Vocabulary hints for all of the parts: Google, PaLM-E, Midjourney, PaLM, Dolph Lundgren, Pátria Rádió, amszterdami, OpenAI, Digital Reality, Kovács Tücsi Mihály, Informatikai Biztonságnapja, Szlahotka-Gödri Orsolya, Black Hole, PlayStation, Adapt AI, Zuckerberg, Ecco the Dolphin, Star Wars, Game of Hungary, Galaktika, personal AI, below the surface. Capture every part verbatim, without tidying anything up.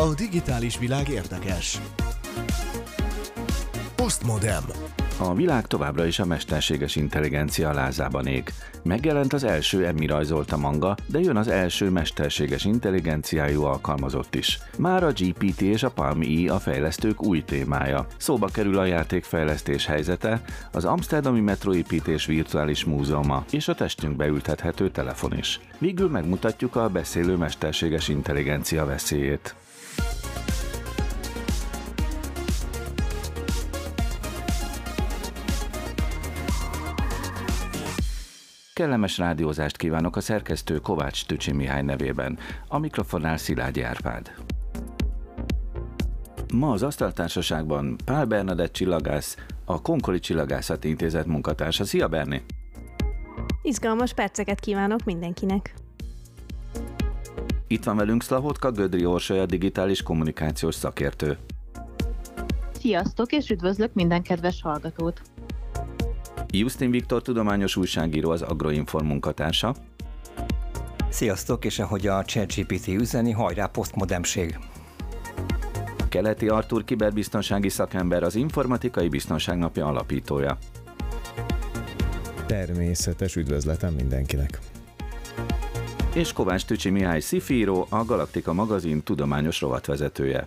A digitális világ érdekes. Postmodem. A világ továbbra is a mesterséges intelligencia lázában ég. Megjelent az első Emmy rajzolta manga, de jön az első mesterséges intelligenciájú alkalmazott is. Már a gé pé té és a PaLM-E a fejlesztők új témája. Szóba kerül a játékfejlesztés helyzete, az amszterdami metróépítés virtuális múzeuma és a testünkbe ültethető telefon is. Végül megmutatjuk a beszélő mesterséges intelligencia veszélyét. Kellemes rádiózást kívánok a szerkesztő Kovács Tücsi Mihály nevében, a mikrofonnál Szilágyi Árpád. Ma az asztaltársaságban Pál Bernadett csillagász, a Konkoly Csillagászati Intézet munkatársa. Szia, Berni! Izgalmas perceket kívánok mindenkinek! Itt van velünk Szlahotka-Gödri Orsolya, digitális kommunikációs szakértő. Sziasztok, és üdvözlök minden kedves hallgatót! Justin Viktor tudományos újságíró, az Agroinform munkatársa. Sziasztok, és ahogy a ChatGPT üzeni, hajrá posztmodemség! Keleti Arthur kiberbiztonsági szakember, az Informatikai Biztonságnapja alapítója. Természetes üdvözletem mindenkinek! És Kovács Tücsi Mihály szifíró, a Galaktika magazin tudományos rovatvezetője.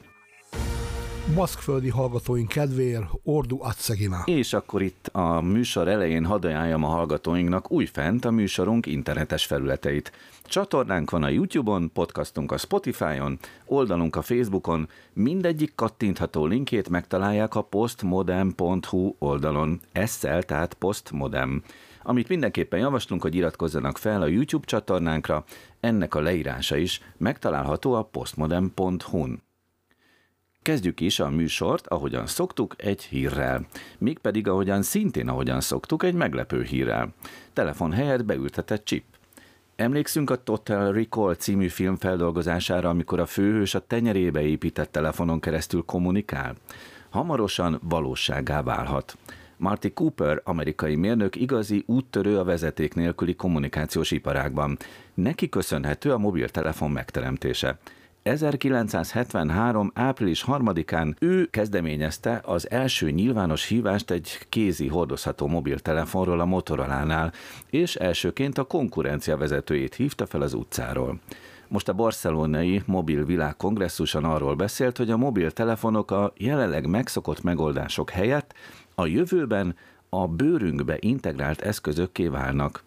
Baszkföldi hallgatóink kedvéért Ordu Atszegimá. És akkor itt a műsor elején hadd ajánljam a hallgatóinknak újfent a műsorunk internetes felületeit. Csatornánk van a YouTube-on, podcastunk a Spotify-on, oldalunk a Facebookon, mindegyik kattintható linkjét megtalálják a postmodem pont hu oldalon. Ezzel, tehát postmodem. Amit mindenképpen javaslunk, hogy iratkozzanak fel a YouTube csatornánkra, ennek a leírása is megtalálható a postmodem pont hu-n. Kezdjük is a műsort, ahogyan szoktuk, egy hírrel. Mégpedig ahogyan szintén ahogyan szoktuk, egy meglepő hírrel. Telefon helyett beültetett chip. Emlékszünk a Total Recall című film feldolgozására, amikor a főhős a tenyerébe épített telefonon keresztül kommunikál? Hamarosan valósággá válhat. Marty Cooper, amerikai mérnök, igazi úttörő a vezeték nélküli kommunikációs iparágban. Neki köszönhető a mobiltelefon megteremtése. ezerkilencszázhetvenhárom. április harmadikán ő kezdeményezte az első nyilvános hívást egy kézi hordozható mobiltelefonról a Motorolánál, és elsőként a konkurencia vezetőjét hívta fel az utcáról. Most a Barcelonai Mobilvilág Kongresszuson arról beszélt, hogy a mobiltelefonok a jelenleg megszokott megoldások helyett a jövőben a bőrünkbe integrált eszközökké válnak.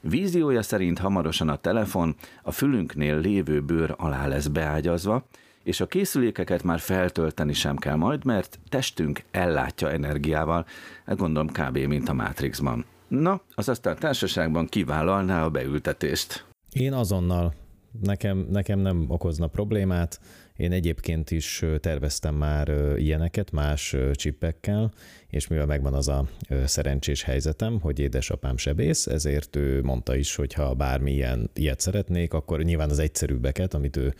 Víziója szerint hamarosan a telefon a fülünknél lévő bőr alá lesz beágyazva, és a készülékeket már feltölteni sem kell majd, mert testünk ellátja energiával, hát gondolom kb. Mint a Matrixban. Na, az aztán társaságban kivállalná a beültetést. Én azonnal. Nekem, nekem nem okozna problémát. Én egyébként is terveztem már ilyeneket más csippekkel, és mivel megvan az a szerencsés helyzetem, hogy édesapám sebész, ezért ő mondta is, hogy ha bármilyen ilyet szeretnék, akkor nyilván az egyszerűbbeket, amit ő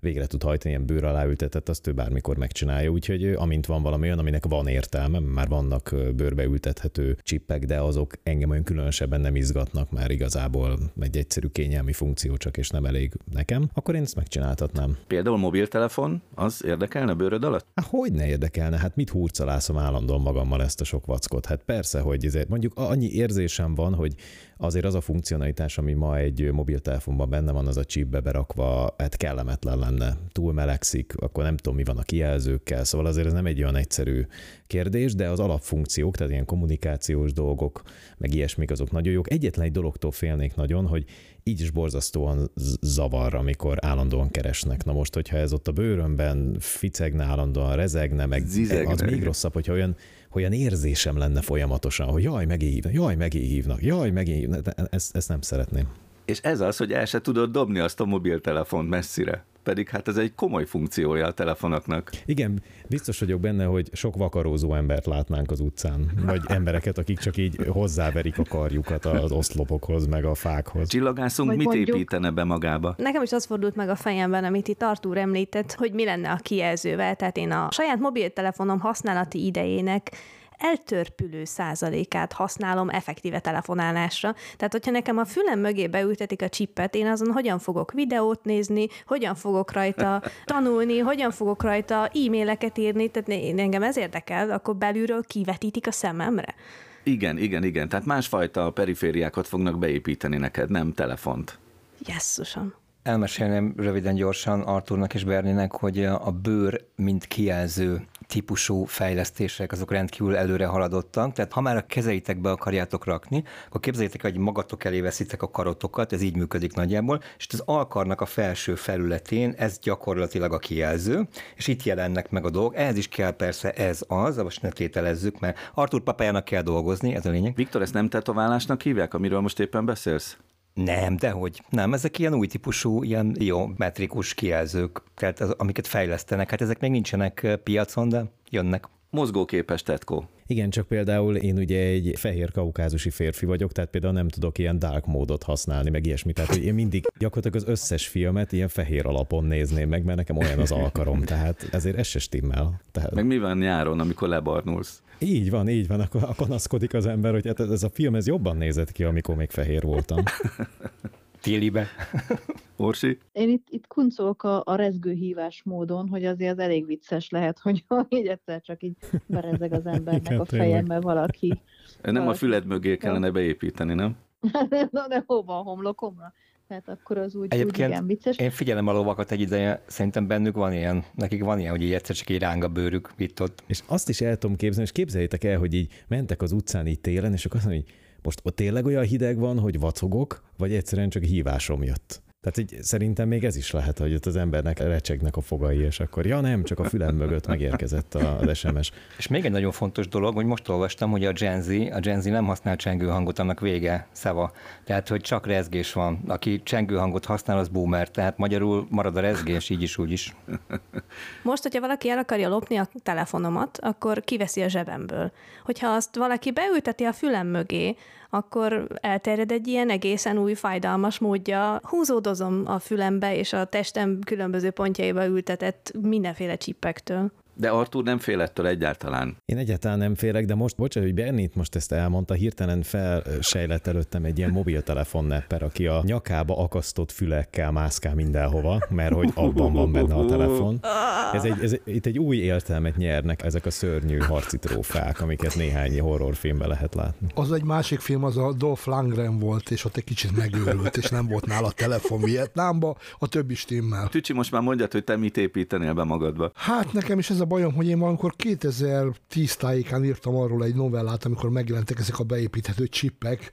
végre tud hajtani, ilyen bőr alá ültetett, azt ő bármikor megcsinálja. Úgyhogy amint van valami olyan, aminek van értelme, már vannak bőrbe ültethető csippek, de azok engem olyan különösebben nem izgatnak, már igazából egy egyszerű kényelmi funkció csak, és nem elég nekem, akkor én ezt megcsináltatnám. Például mobiltelefon, az érdekelne bőröd alatt? Há, hogy ne érdekelne? Hát mit hurcalászom állandóan magammal ezt a sok vackot? Hát persze, hogy ezért mondjuk annyi érzésem van, hogy azért az a funkcionalitás, ami ma egy mobiltelefonban benne van, az a csipbe berakva, hát kellemetlen lenne. Túl melegszik, akkor nem tudom, mi van a kijelzőkkel, szóval azért ez nem egy olyan egyszerű kérdés, de az alapfunkciók, tehát ilyen kommunikációs dolgok, meg ilyesmik, azok nagyon jók. Egyetlen egy dologtól félnék nagyon, hogy így is borzasztóan zavar, amikor állandóan keresnek. Na most, hogyha ez ott a bőrömben ficegne, állandóan rezegne, meg zizegne. Az még rosszabb, hogyha olyan, olyan érzésem lenne folyamatosan, hogy jaj, megéhívnak, jaj, megéhívnak, jaj, megéhívnak, ezt, ezt nem szeretném. És ez az, hogy el se tudod dobni azt a mobiltelefont messzire. Pedig hát ez egy komoly funkciója a telefonoknak. Igen, biztos vagyok benne, hogy sok vakarózó embert látnánk az utcán, vagy embereket, akik csak így hozzáverik a karjukat az oszlopokhoz, meg a fákhoz. Csillagászunk vagy mit mondjuk, építene be magába? Nekem is az fordult meg a fejemben, amit itt Artúr említett, hogy mi lenne a kijelzővel. Tehát én a saját mobiltelefonom használati idejének eltörpülő százalékát használom effektíve telefonálásra. Tehát, hogyha nekem a fülem mögé beültetik a csippet, én azon hogyan fogok videót nézni, hogyan fogok rajta tanulni, hogyan fogok rajta e-maileket írni, tehát engem ez érdekel, akkor belülről kivetítik a szememre. Igen, igen, igen. Tehát másfajta perifériákat fognak beépíteni neked, nem telefont. Jesszusom. Elmesélném röviden gyorsan Arthurnak és Berninek, hogy a bőr mint kijelző típusú fejlesztések, azok rendkívül előre haladottak, tehát ha már a kezeitekbe akarjátok rakni, akkor képzeljétek, hogy magatok elé veszitek a karotokat, ez így működik nagyjából, és az alkarnak a felső felületén ez gyakorlatilag a kijelző, és itt jelennek meg a dolgok, ehhez is kell persze ez az, most ne tételezzük, mert Arthur papájának kell dolgozni, ez a lényeg. Viktor, ezt nem tetoválásnak hívják, amiről most éppen beszélsz? Nem, dehogy. Nem, ezek ilyen új típusú, ilyen jó, metrikus kijelzők, tehát az, amiket fejlesztenek. Hát ezek még nincsenek piacon, de jönnek. Mozgóképes tetkó. Igen, csak például én ugye egy fehér kaukázusi férfi vagyok, tehát például nem tudok ilyen dark módot használni, meg ilyesmit. Tehát hogy én mindig gyakorlatilag az összes filmet ilyen fehér alapon nézném meg, mert nekem olyan az alkarom, tehát ezért ez se stimmel. Tehát... Meg mi van nyáron, amikor lebarnulsz? Így van, így van, akkor panaszkodik az ember, hogy hát ez a film ez jobban nézett ki, amikor még fehér voltam. Télibe. Orsi? Én itt, itt kuncolok a, a rezgőhívás módon, hogy azért az elég vicces lehet, hogy így egyszer csak így berezeg az embernek igen, a fejemmel valaki. Nem valaki. A füled mögé kellene beépíteni, nem? Na, de hova, a homlokomra? Tehát akkor az úgy, úgy igen vicces. Én figyelem a lovakat egy ideje, szerintem bennük van ilyen, nekik van ilyen, hogy így egyszer csak így ráng a bőrük itt-ott. És azt is el tudom képzelni, és képzeljétek el, hogy így mentek az utcán így télen, és akkor azt mondom, hogy most ott tényleg olyan hideg van, hogy vacogok, vagy egyszerűen csak hívásom jött. Tehát így szerintem még ez is lehet, hogy ott az embernek recsegnek a fogai, és akkor ja nem, csak a fülem mögött megérkezett az es em es. És még egy nagyon fontos dolog, hogy most olvastam, hogy a Gen Z, a Gen Z nem használ csengőhangot, annak vége, szava. Tehát, hogy csak rezgés van. Aki csengőhangot használ, az boomer. Tehát magyarul marad a rezgés, így is, úgy is. Most, hogyha valaki el akarja lopni a telefonomat, akkor kiveszi a zsebemből. Hogyha azt valaki beülteti a fülem mögé, akkor elterjed egy ilyen egészen új fájdalmas módja. Húzódozom a fülembe és a testem különböző pontjaiba ültetett mindenféle csippektől. De Arthur nem fél ettől egyáltalán. Én egyáltalán nem félek, de most, bocsánat, hogy Bernit most ezt elmondta, hirtelen felsejlett előttem egy ilyen mobiltelefonnepper, aki a nyakába akasztott fülekkel mászkál mindenhova, mert hogy abban van benne a telefon. Ez egy, ez, itt egy új értelmet nyernek ezek a szörnyű harci trófák, amiket néhány horrorfilmben lehet látni. Az egy másik film, az a Dolph Lundgren volt, és ott egy kicsit megőrült, és nem volt nála telefon Vietnámba, a többi stimmel. Tücsi, most már mondjad, hogy te mit építenél be magadba. Hát nekem is ez a bajom, hogy én valamikor kétezer-tíz tájékán írtam arról egy novellát, amikor megjelentek ezek a beépíthető csippek,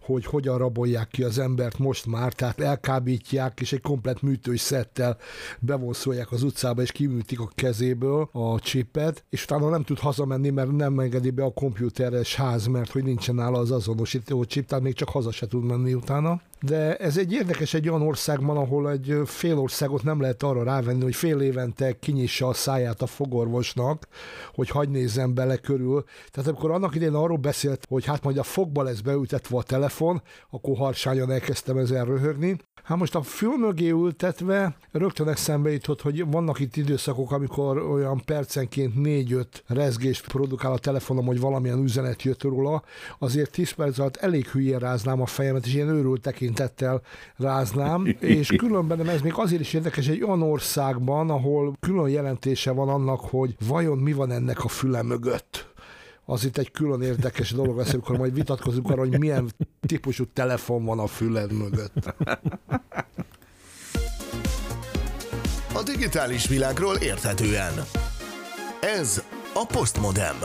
hogy hogyan rabolják ki az embert most már, tehát elkábítják, és egy komplett műtős szettel bevonszolják az utcába, és kiműtik a kezéből a csippet, és utána nem tud hazamenni, mert nem engedi be a komputeres ház, mert hogy nincsen nála az azonosító csip, tehát még csak haza se tud menni utána. De ez egy érdekes egy olyan országban, ahol egy fél országot nem lehet arra rávenni, hogy fél évente kinyissa a száját a fogorvosnak, hogy hadd nézzen bele körül. Tehát amikor annak idején arról beszélt, hogy hát majd a fogba lesz beültetve a telefon, akkor harsányan elkezdtem ezen röhögni. Hát most a fül mögé ültetve rögtön eszembe jutott, hogy vannak itt időszakok, amikor olyan percenként négy-öt rezgést produkál a telefonom, hogy valamilyen üzenet jött róla, azért tíz perc alatt elég hülyén ráznám a fejemet, és ilyen őrült tekintettel ráznám, és különben ez még azért is érdekes, egy olyan országban, ahol külön jelentése van annak, hogy vajon mi van ennek a füle mögött. Az itt egy külön érdekes dolog lesz, amikor majd vitatkozunk arra, hogy milyen típusú telefon van a füled mögött. A digitális világról érthetően. Ez a Postmodem.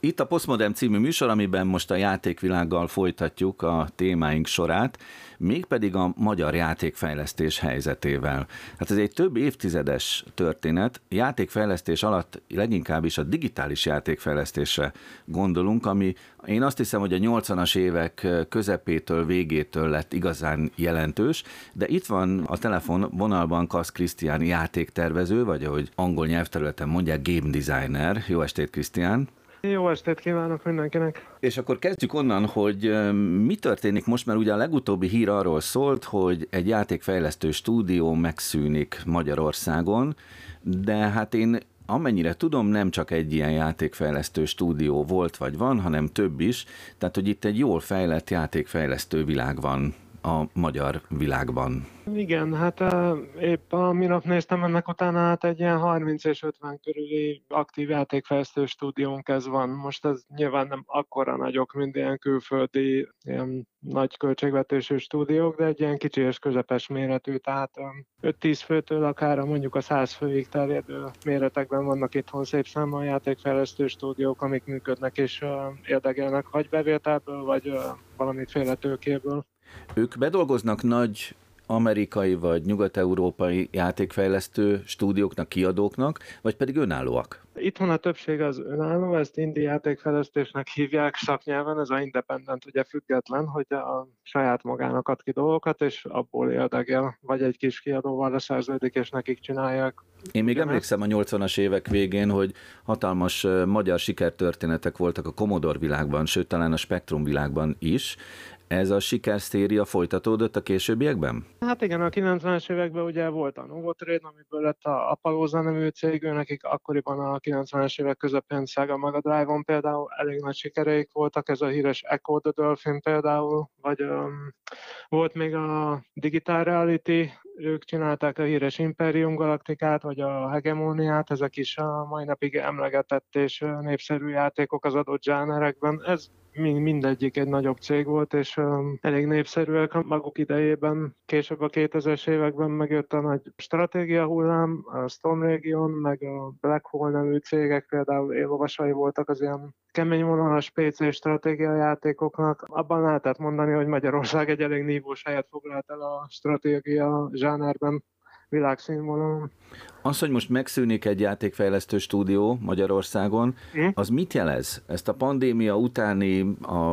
Itt a Postmodem című műsor, amiben most a játékvilággal folytatjuk a témáink sorát, mégpedig a magyar játékfejlesztés helyzetével. Hát ez egy több évtizedes történet. Játékfejlesztés alatt leginkább is a digitális játékfejlesztésre gondolunk, ami én azt hiszem, hogy a nyolcvanas évek közepétől, végétől lett igazán jelentős, de itt van a telefon vonalban Kasz Krisztián játéktervező, vagy ahogy angol nyelvterületen mondják, game designer. Jó estét, Krisztián! Jó estét kívánok mindenkinek! És akkor kezdjük onnan, hogy mi történik most, mert ugye a legutóbbi hír arról szólt, hogy egy játékfejlesztő stúdió megszűnik Magyarországon, de hát én amennyire tudom, nem csak egy ilyen játékfejlesztő stúdió volt vagy van, hanem több is, tehát hogy itt egy jól fejlett játékfejlesztő világ van a magyar világban. Igen, hát épp aminap néztem ennek utána, hát egy ilyen harminc és ötven körüli aktív játékfejlesztő stúdiónk ez van. Most ez nyilván nem akkora nagyok, mint ilyen külföldi, ilyen nagy költségvetésű stúdiók, de egy ilyen kicsi és közepes méretű, tehát öt-tíz főtől akár mondjuk a száz főig terjedő méretekben vannak itthon szép számmal játékfejlesztő stúdiók, amik működnek és érdekelnek vagy bevételből, vagy valamiféle tőkéből. Ők bedolgoznak nagy amerikai vagy nyugat-európai játékfejlesztő stúdióknak, kiadóknak, vagy pedig önállóak? Itthon a többség az önálló, ezt indie játékfejlesztésnek hívják szaknyelven, ez a independent, ugye független, hogy a saját magának ad ki dolgokat, és abból érdekel, vagy egy kis kiadóval leszerződik, és nekik csinálják. Én még Ugyan emlékszem a nyolcvanas évek végén, hogy hatalmas magyar sikertörténetek voltak a Commodore világban, sőt talán a Spectrum világban is. Ez a sikerszéria folytatódott a későbbiekben? Hát igen, a kilencvenes években ugye volt a Novotrade, amiből lett a, a Paloza nevű cég, nekik akkoriban a kilencvenes évek közepén Sega Mega Drive-on például elég nagy sikereik voltak, ez a híres Ecco the Dolphin például, vagy um, volt még a Digital Reality, ők csinálták a híres Imperium Galactikát, vagy a Hegemoniát, ezek is a mai napig emlegetett és népszerű játékok az adott zsánerekben. Ez mindegyik egy nagyobb cég volt, és um, elég népszerűek a maguk idejében. Később a kétezres években megjött a nagy stratégia hullám, a Storm Region, meg a Black Hole nevű cégek, például éllovasai voltak az ilyen kemény vonalas pé cé stratégia játékoknak. Abban lehetett mondani, hogy Magyarország egy elég nívós helyet foglalt el a stratégia zsánerben világszínvonalon. Az, hogy most megszűnik egy játékfejlesztő stúdió Magyarországon, az mit jelez? Ezt a pandémia utáni, a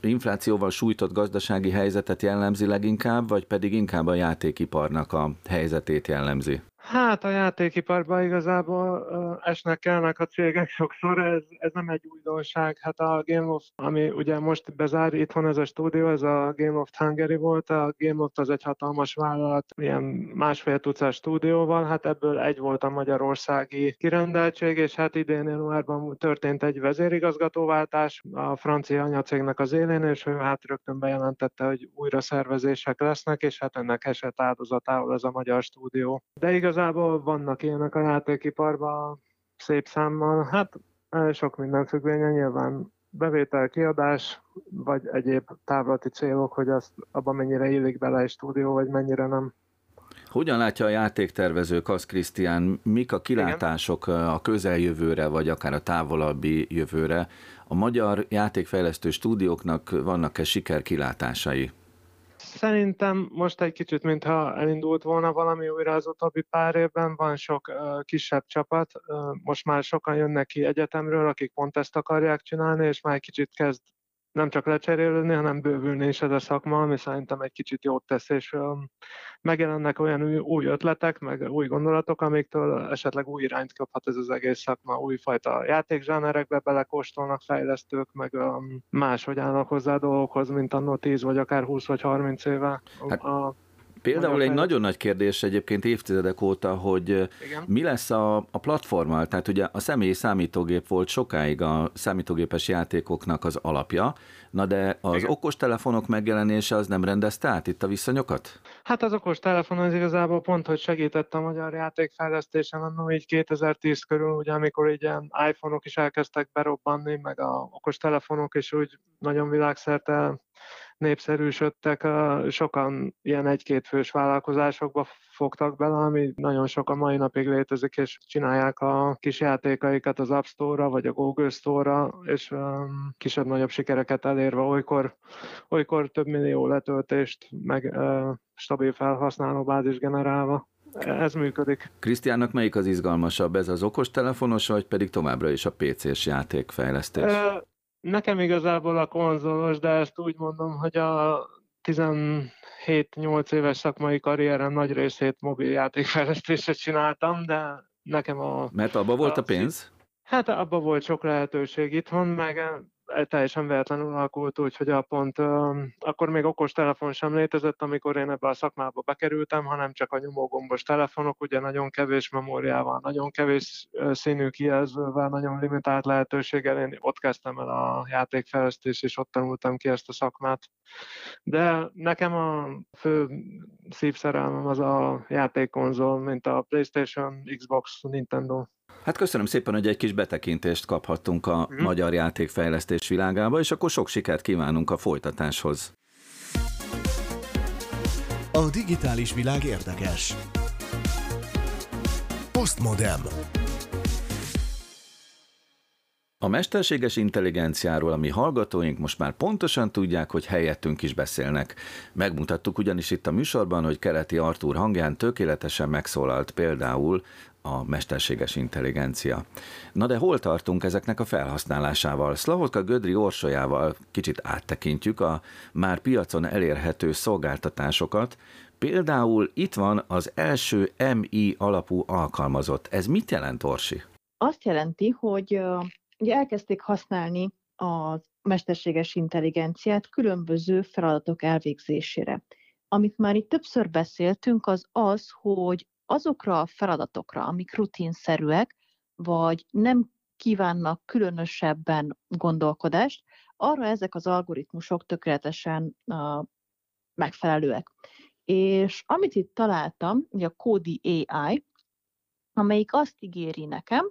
inflációval sújtott gazdasági helyzetet jellemzi leginkább, vagy pedig inkább a játékiparnak a helyzetét jellemzi? Hát a játékiparban igazából uh, esnek kelnek a cégek sokszor, ez, ez nem egy újdonság. Hát a Game of, ami ugye most bezár itthon ez a stúdió, ez a Game of Hungary volt, a Game of az egy hatalmas vállalat, ilyen másfél tucás stúdióval, hát ebből egy volt a magyarországi kirendeltség, és hát idén januárban történt egy vezérigazgatóváltás a francia anyacégnek az élén, és ő hát rögtön bejelentette, hogy újra szervezések lesznek, és hát ennek esett áldozatául ez a magyar stúdió. De igaz Igazából vannak ilyenek a játékiparban szép számmal, hát sok minden függvénye nyilván bevétel, kiadás, vagy egyéb távlati célok, hogy azt abban mennyire illik bele egy stúdió, vagy mennyire nem. Hogyan látja a játéktervező, Kasz Krisztián, mik a kilátások a közeljövőre, vagy akár a távolabbi jövőre? A magyar játékfejlesztő stúdióknak vannak-e sikerkilátásai? Szerintem most egy kicsit, mintha elindult volna valami újra az utóbbi pár évben, van sok uh, kisebb csapat, uh, most már sokan jönnek ki egyetemről, akik pont ezt akarják csinálni, és már egy kicsit kezd nem csak lecserélődni, hanem bővülni is ez a szakma, ami szerintem egy kicsit jót tesz, és uh, megjelennek olyan új, új ötletek, meg új gondolatok, amiktől esetleg új irányt kaphat ez az egész szakma, újfajta játékzsánerekbe belekóstolnak fejlesztők, meg um, máshogy állnak hozzá a dolgokhoz, mint annó tíz, vagy akár húsz, vagy harminc éve. Hát, a, például egy nagyon nagy kérdés egyébként évtizedek óta, hogy igen, mi lesz a, a platformmal? Tehát ugye a személyi számítógép volt sokáig a számítógépes játékoknak az alapja, na de az igen, okostelefonok megjelenése az nem rendezte át itt a viszonyokat? Hát az okostelefon az igazából pont, hogy segített a magyar játékfejlesztésen annó így kétezer-tíz körül, ugye amikor így ilyen iPhone-ok is elkezdtek berobbanni, meg a okostelefonok is úgy nagyon világszerte népszerűsödtek, sokan ilyen egy-két fős vállalkozásokba fogtak bele, ami nagyon sok a mai napig létezik, és csinálják a kis játékaikat az App Store-ra, vagy a Google Store-ra, és um, kisebb-nagyobb sikereket elérve olykor, olykor több millió letöltést, meg uh, stabil felhasználóbázis generálva. Ez működik. Krisztiánnak melyik az izgalmasabb? Ez az okostelefonos, vagy pedig továbbra is a pé cés játékfejlesztés? Uh, Nekem igazából a konzolos, de ezt úgy mondom, hogy a tizenhét-nyolc éves szakmai karrierem nagy részét mobil játékfejlesztésre csináltam, de nekem a... Mert abba volt a pénz? Hát abba volt sok lehetőség itthon, meg teljesen véletlenül alakult, úgyhogy a pont um, akkor még okostelefon sem létezett, amikor én ebbe a szakmába bekerültem, hanem csak a nyomógombos telefonok, ugye nagyon kevés memóriával, nagyon kevés színű kijelzővel, nagyon limitált lehetőséggel. Én ott kezdtem el a játékfejlesztést, és ott tanultam ki ezt a szakmát. De nekem a fő szívszerelmem az a játékkonzol, mint a PlayStation, Xbox, Nintendo. Hát köszönöm szépen, hogy egy kis betekintést kaphattunk a mm-hmm. magyar játékfejlesztés világába, és akkor sok sikert kívánunk a folytatáshoz. A digitális világ érdekes. Postmodem. A mesterséges intelligenciáról a mi hallgatóink most már pontosan tudják, hogy helyettünk is beszélnek. Megmutattuk ugyanis itt a műsorban, hogy Keleti Arthur hangján tökéletesen megszólalt például a mesterséges intelligencia. Na de hol tartunk ezeknek a felhasználásával? Szlahotka-Gödri Orsolyával kicsit áttekintjük a már piacon elérhető szolgáltatásokat. Például itt van az első em i alapú alkalmazott. Ez mit jelent, Orsi? Azt jelenti, hogy ugye elkezdték használni a mesterséges intelligenciát különböző feladatok elvégzésére. Amit már itt többször beszéltünk, az az, hogy azokra a feladatokra, amik rutinszerűek, vagy nem kívánnak különösebben gondolkodást, arra ezek az algoritmusok tökéletesen uh, megfelelőek. És amit itt találtam, ugye a Kódi á i, amelyik azt ígéri nekem,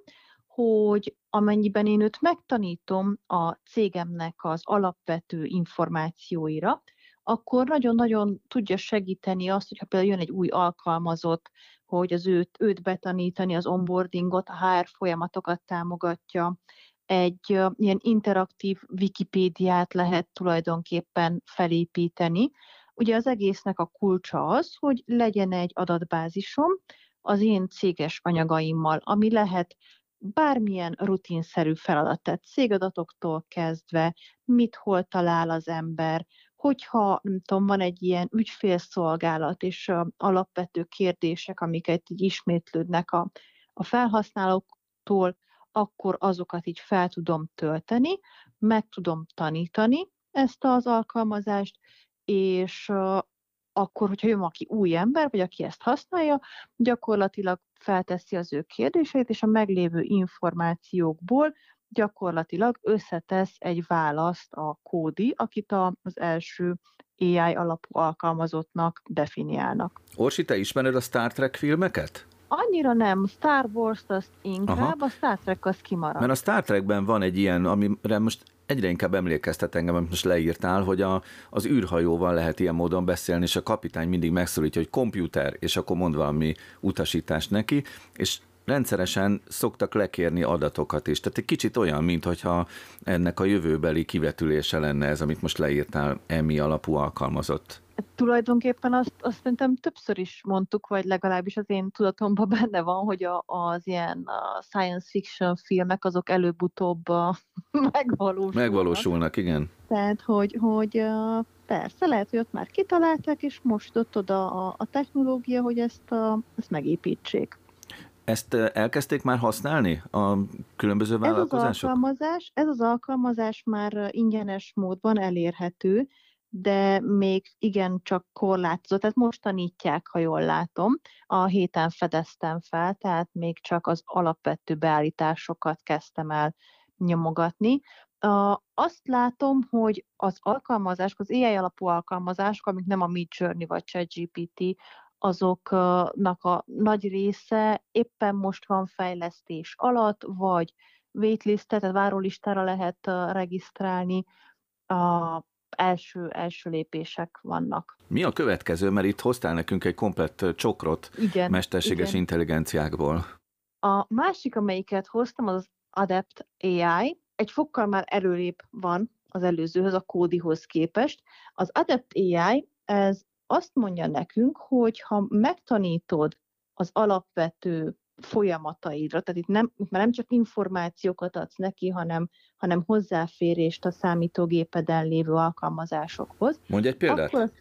hogy amennyiben én őt megtanítom a cégemnek az alapvető információira, akkor nagyon-nagyon tudja segíteni azt, hogyha például jön egy új alkalmazott, hogy az őt, őt betanítani, az onboardingot, a há er folyamatokat támogatja, egy uh, ilyen interaktív Wikipédiát lehet tulajdonképpen felépíteni. Ugye az egésznek a kulcsa az, hogy legyen egy adatbázisom az én céges anyagaimmal, ami lehet bármilyen rutinszerű feladat, tehát cégadatoktól kezdve, mit hol talál az ember, hogyha, nem tudom, van egy ilyen ügyfélszolgálat és uh, alapvető kérdések, amiket így ismétlődnek a, a felhasználóktól, akkor azokat így fel tudom tölteni, meg tudom tanítani ezt az alkalmazást, és uh, akkor, hogyha jön aki új ember, vagy aki ezt használja, gyakorlatilag felteszi az ő kérdéseit, és a meglévő információkból gyakorlatilag összetesz egy választ a Kódi, akit az első á i alapú alkalmazottnak definiálnak. Orsi, te ismered a Star Trek filmeket? Annyira nem. Star Wars azt inkább, Aha. a Star Trek az kimarad. Mert a Star Trekben van egy ilyen, amire most egyre inkább emlékeztet engem, amit most leírtál, hogy a, az űrhajóval lehet ilyen módon beszélni, és a kapitány mindig megszólítja, hogy komputer, és akkor mond valami utasítást neki, és rendszeresen szoktak lekérni adatokat is. Tehát egy kicsit olyan, mintha ennek a jövőbeli kivetülése lenne ez, amit most leírtál, em i alapú alkalmazott. Tulajdonképpen azt, azt szerintem többször is mondtuk, vagy legalábbis az én tudatomban benne van, hogy a, az ilyen a science fiction filmek azok előbb-utóbb megvalósulnak. Megvalósulnak, igen. Tehát, hogy, hogy persze, lehet, hogy ott már kitalálták, és most ott oda a, a technológia, hogy ezt, a, ezt megépítsék. Ezt elkezdték már használni a különböző vállalkozások? Ez az alkalmazás, ez az alkalmazás már ingyenes módban elérhető, de még igen csak korlátozott. Tehát most tanítják, ha jól látom. A héten fedeztem fel, tehát még csak az alapvető beállításokat kezdtem el nyomogatni. Azt látom, hogy az alkalmazások, az á i alapú alkalmazások, amik nem a Midjourney vagy ChatGPT, azoknak a nagy része éppen most van fejlesztés alatt, vagy waitlistet, tehát várólistára lehet regisztrálni, a első, első lépések vannak. Mi a következő? Mert itt hoztál nekünk egy komplett csokrot igen, mesterséges igen. intelligenciákból. A másik, amelyiket hoztam, az az Adapt á i. Egy fokkal már előrébb van az előzőhöz, a Kódihoz képest. Az Adapt á i, ez azt mondja nekünk, hogy ha megtanítod az alapvető folyamataidra, tehát itt nem, már nem csak információkat adsz neki, hanem, hanem hozzáférést a számítógépeden lévő alkalmazásokhoz. Mondj egy példát! Akkor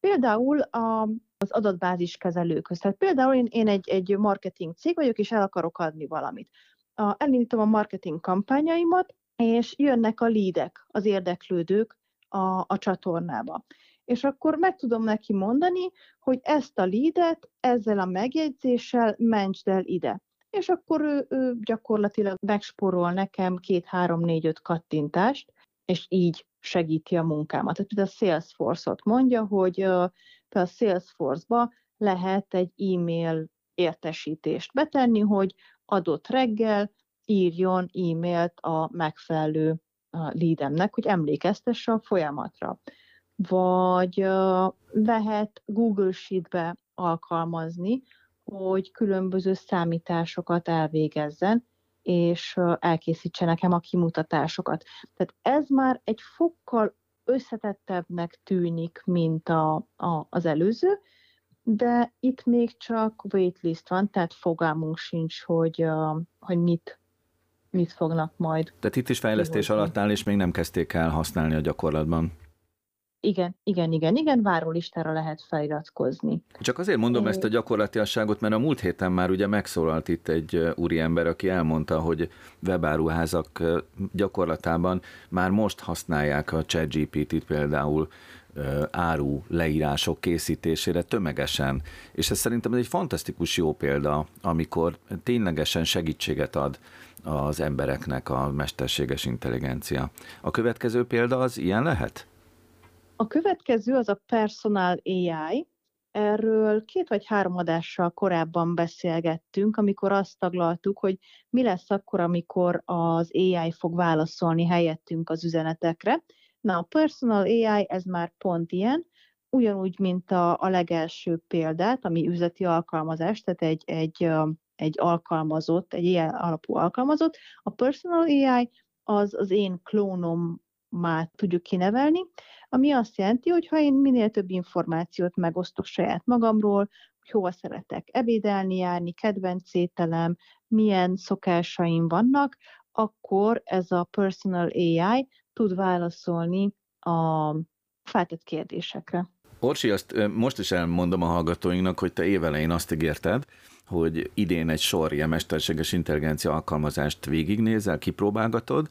például a, az adatbázis kezelőkhöz. Tehát például én, én egy, egy marketing cég vagyok, és el akarok adni valamit. A, elindítom a marketing kampányaimat, és jönnek a leadek, az érdeklődők a, a csatornába. És akkor meg tudom neki mondani, hogy ezt a leadet ezzel a megjegyzéssel mentsd el ide. És akkor ő, ő gyakorlatilag megsporol nekem két, három, négy, öt kattintást, és így segíti a munkámat. Tehát a Salesforce-ot mondja, hogy a Salesforce-ba lehet egy e-mail értesítést betenni, hogy adott reggel írjon e-mailt a megfelelő leademnek, hogy emlékeztesse a folyamatra. Vagy lehet Google Sheet-be alkalmazni, hogy különböző számításokat elvégezzen, és elkészítse nekem a kimutatásokat. Tehát ez már egy fokkal összetettebbnek tűnik, mint a, a, az előző, de itt még csak waitlist van, tehát fogalmunk sincs, hogy, hogy mit, mit fognak majd. Tehát itt is fejlesztés alatt áll, és még nem kezdték el használni a gyakorlatban. Igen, igen, igen, igen, várólistára lehet feliratkozni. Csak azért mondom é. ezt a gyakorlatiasságot, mert a múlt héten már ugye megszólalt itt egy úriember, aki elmondta, hogy webáruházak gyakorlatában már most használják a ChatGPT-t például áru leírások készítésére tömegesen. És ez szerintem egy fantasztikus jó példa, amikor ténylegesen segítséget ad az embereknek a mesterséges intelligencia. A következő példa az ilyen lehet? A következő az a personal á i. Erről két vagy három adással korábban beszélgettünk, amikor azt taglaltuk, hogy mi lesz akkor, amikor az á i fog válaszolni helyettünk az üzenetekre. Na, a personal á i ez már pont ilyen, ugyanúgy, mint a, a legelső példát, ami üzleti alkalmazás, tehát egy, egy, egy alkalmazott, egy á i alapú alkalmazott. A personal á i az az én klónom, már tudjuk kinevelni, ami azt jelenti, hogy ha én minél több információt megosztok saját magamról, hogy hova szeretek ebédelni, járni, kedvenc ételem, milyen szokásaim vannak, akkor ez a personal á i tud válaszolni a feltett kérdésekre. Orsi, azt most is elmondom a hallgatóinknak, hogy te évelején azt ígérted, hogy idén egy sor ilyen mesterséges intelligencia alkalmazást végignézel, kipróbálgatod.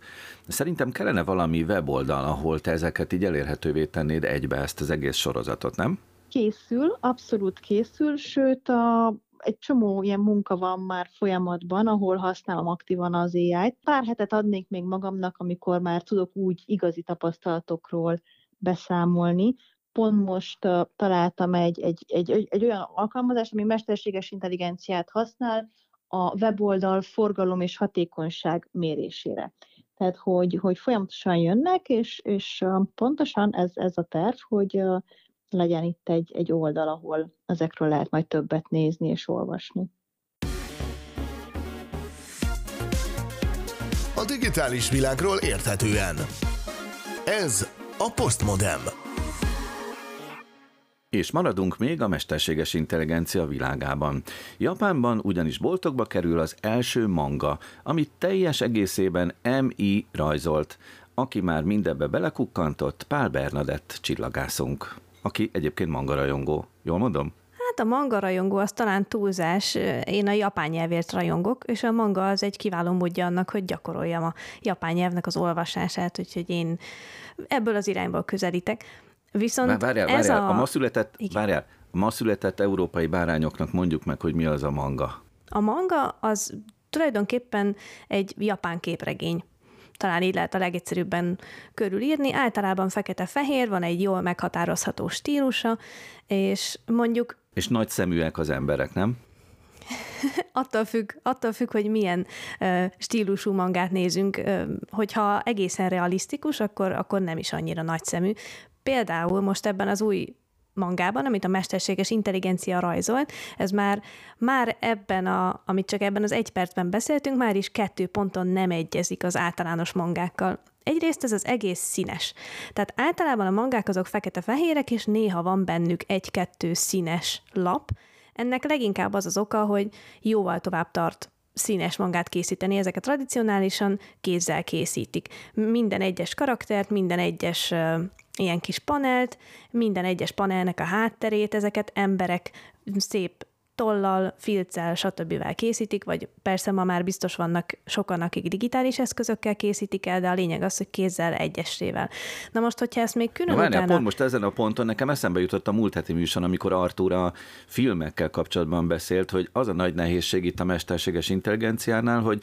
Szerintem kellene valami weboldal, ahol te ezeket így elérhetővé tennéd egybe, ezt az egész sorozatot, nem? Készül, abszolút készül, sőt a, egy csomó ilyen munka van már folyamatban, ahol használom aktívan az á i-t. Pár hetet adnék még magamnak, amikor már tudok úgy igazi tapasztalatokról beszámolni. Pont most uh, találtam egy, egy, egy, egy olyan alkalmazást, ami mesterséges intelligenciát használ a weboldal forgalom és hatékonyság mérésére. Tehát, hogy, hogy folyamatosan jönnek, és, és uh, pontosan ez, ez a terv, hogy uh, legyen itt egy, egy oldal, ahol ezekről lehet majd többet nézni és olvasni. A digitális világról érthetően. Ez a Postmodem. És maradunk még a mesterséges intelligencia világában. Japánban ugyanis boltokba kerül az első manga, amit teljes egészében em i rajzolt, aki már mindebbe belekukkantott, Pál Bernadett csillagászunk, aki egyébként mangarajongó. Jól mondom? Hát a manga rajongó az talán túlzás, én a japán nyelvért rajongok, és a manga az egy kiváló módja annak, hogy gyakoroljam a japán nyelvnek az olvasását, úgyhogy én ebből az irányból közelítek. Viszont Már várjál, ez várjál, a... a ma született, várjál, a ma született európai bárányoknak mondjuk meg, hogy mi az a manga. A manga az tulajdonképpen egy japán képregény. Talán így lehet a legegyszerűbben körülírni. Általában fekete-fehér, van egy jól meghatározható stílusa, és mondjuk... És nagy szeműek az emberek, nem? Attól függ, attól függ, hogy milyen ö, stílusú mangát nézünk. Ö, hogyha egészen realisztikus, akkor, akkor nem is annyira nagyszemű. Például most ebben az új mangában, amit a mesterséges intelligencia rajzolt, ez már, már ebben, a, amit csak ebben az egy percben beszéltünk, már is kettő ponton nem egyezik az általános mangákkal. Egyrészt ez az egész színes. Tehát általában a mangák azok fekete-fehérek, és néha van bennük egy-kettő színes lap. Ennek leginkább az az oka, hogy jóval tovább tart színes mangát készíteni, ezeket tradicionálisan kézzel készítik. Minden egyes karaktert, minden egyes uh, ilyen kis panelt, minden egyes panelnek a hátterét, ezeket emberek szép tollal, filccel, stb. Készítik, vagy persze ma már biztos vannak sokan, akik digitális eszközökkel készítik el, de a lényeg az, hogy kézzel, egyesével. Na most, hogyha ezt még külön utána... Várjál, pont most ezen a ponton nekem eszembe jutott a múlt heti műsor, amikor Arthur a filmekkel kapcsolatban beszélt, hogy az a nagy nehézség itt a mesterséges intelligenciánál, hogy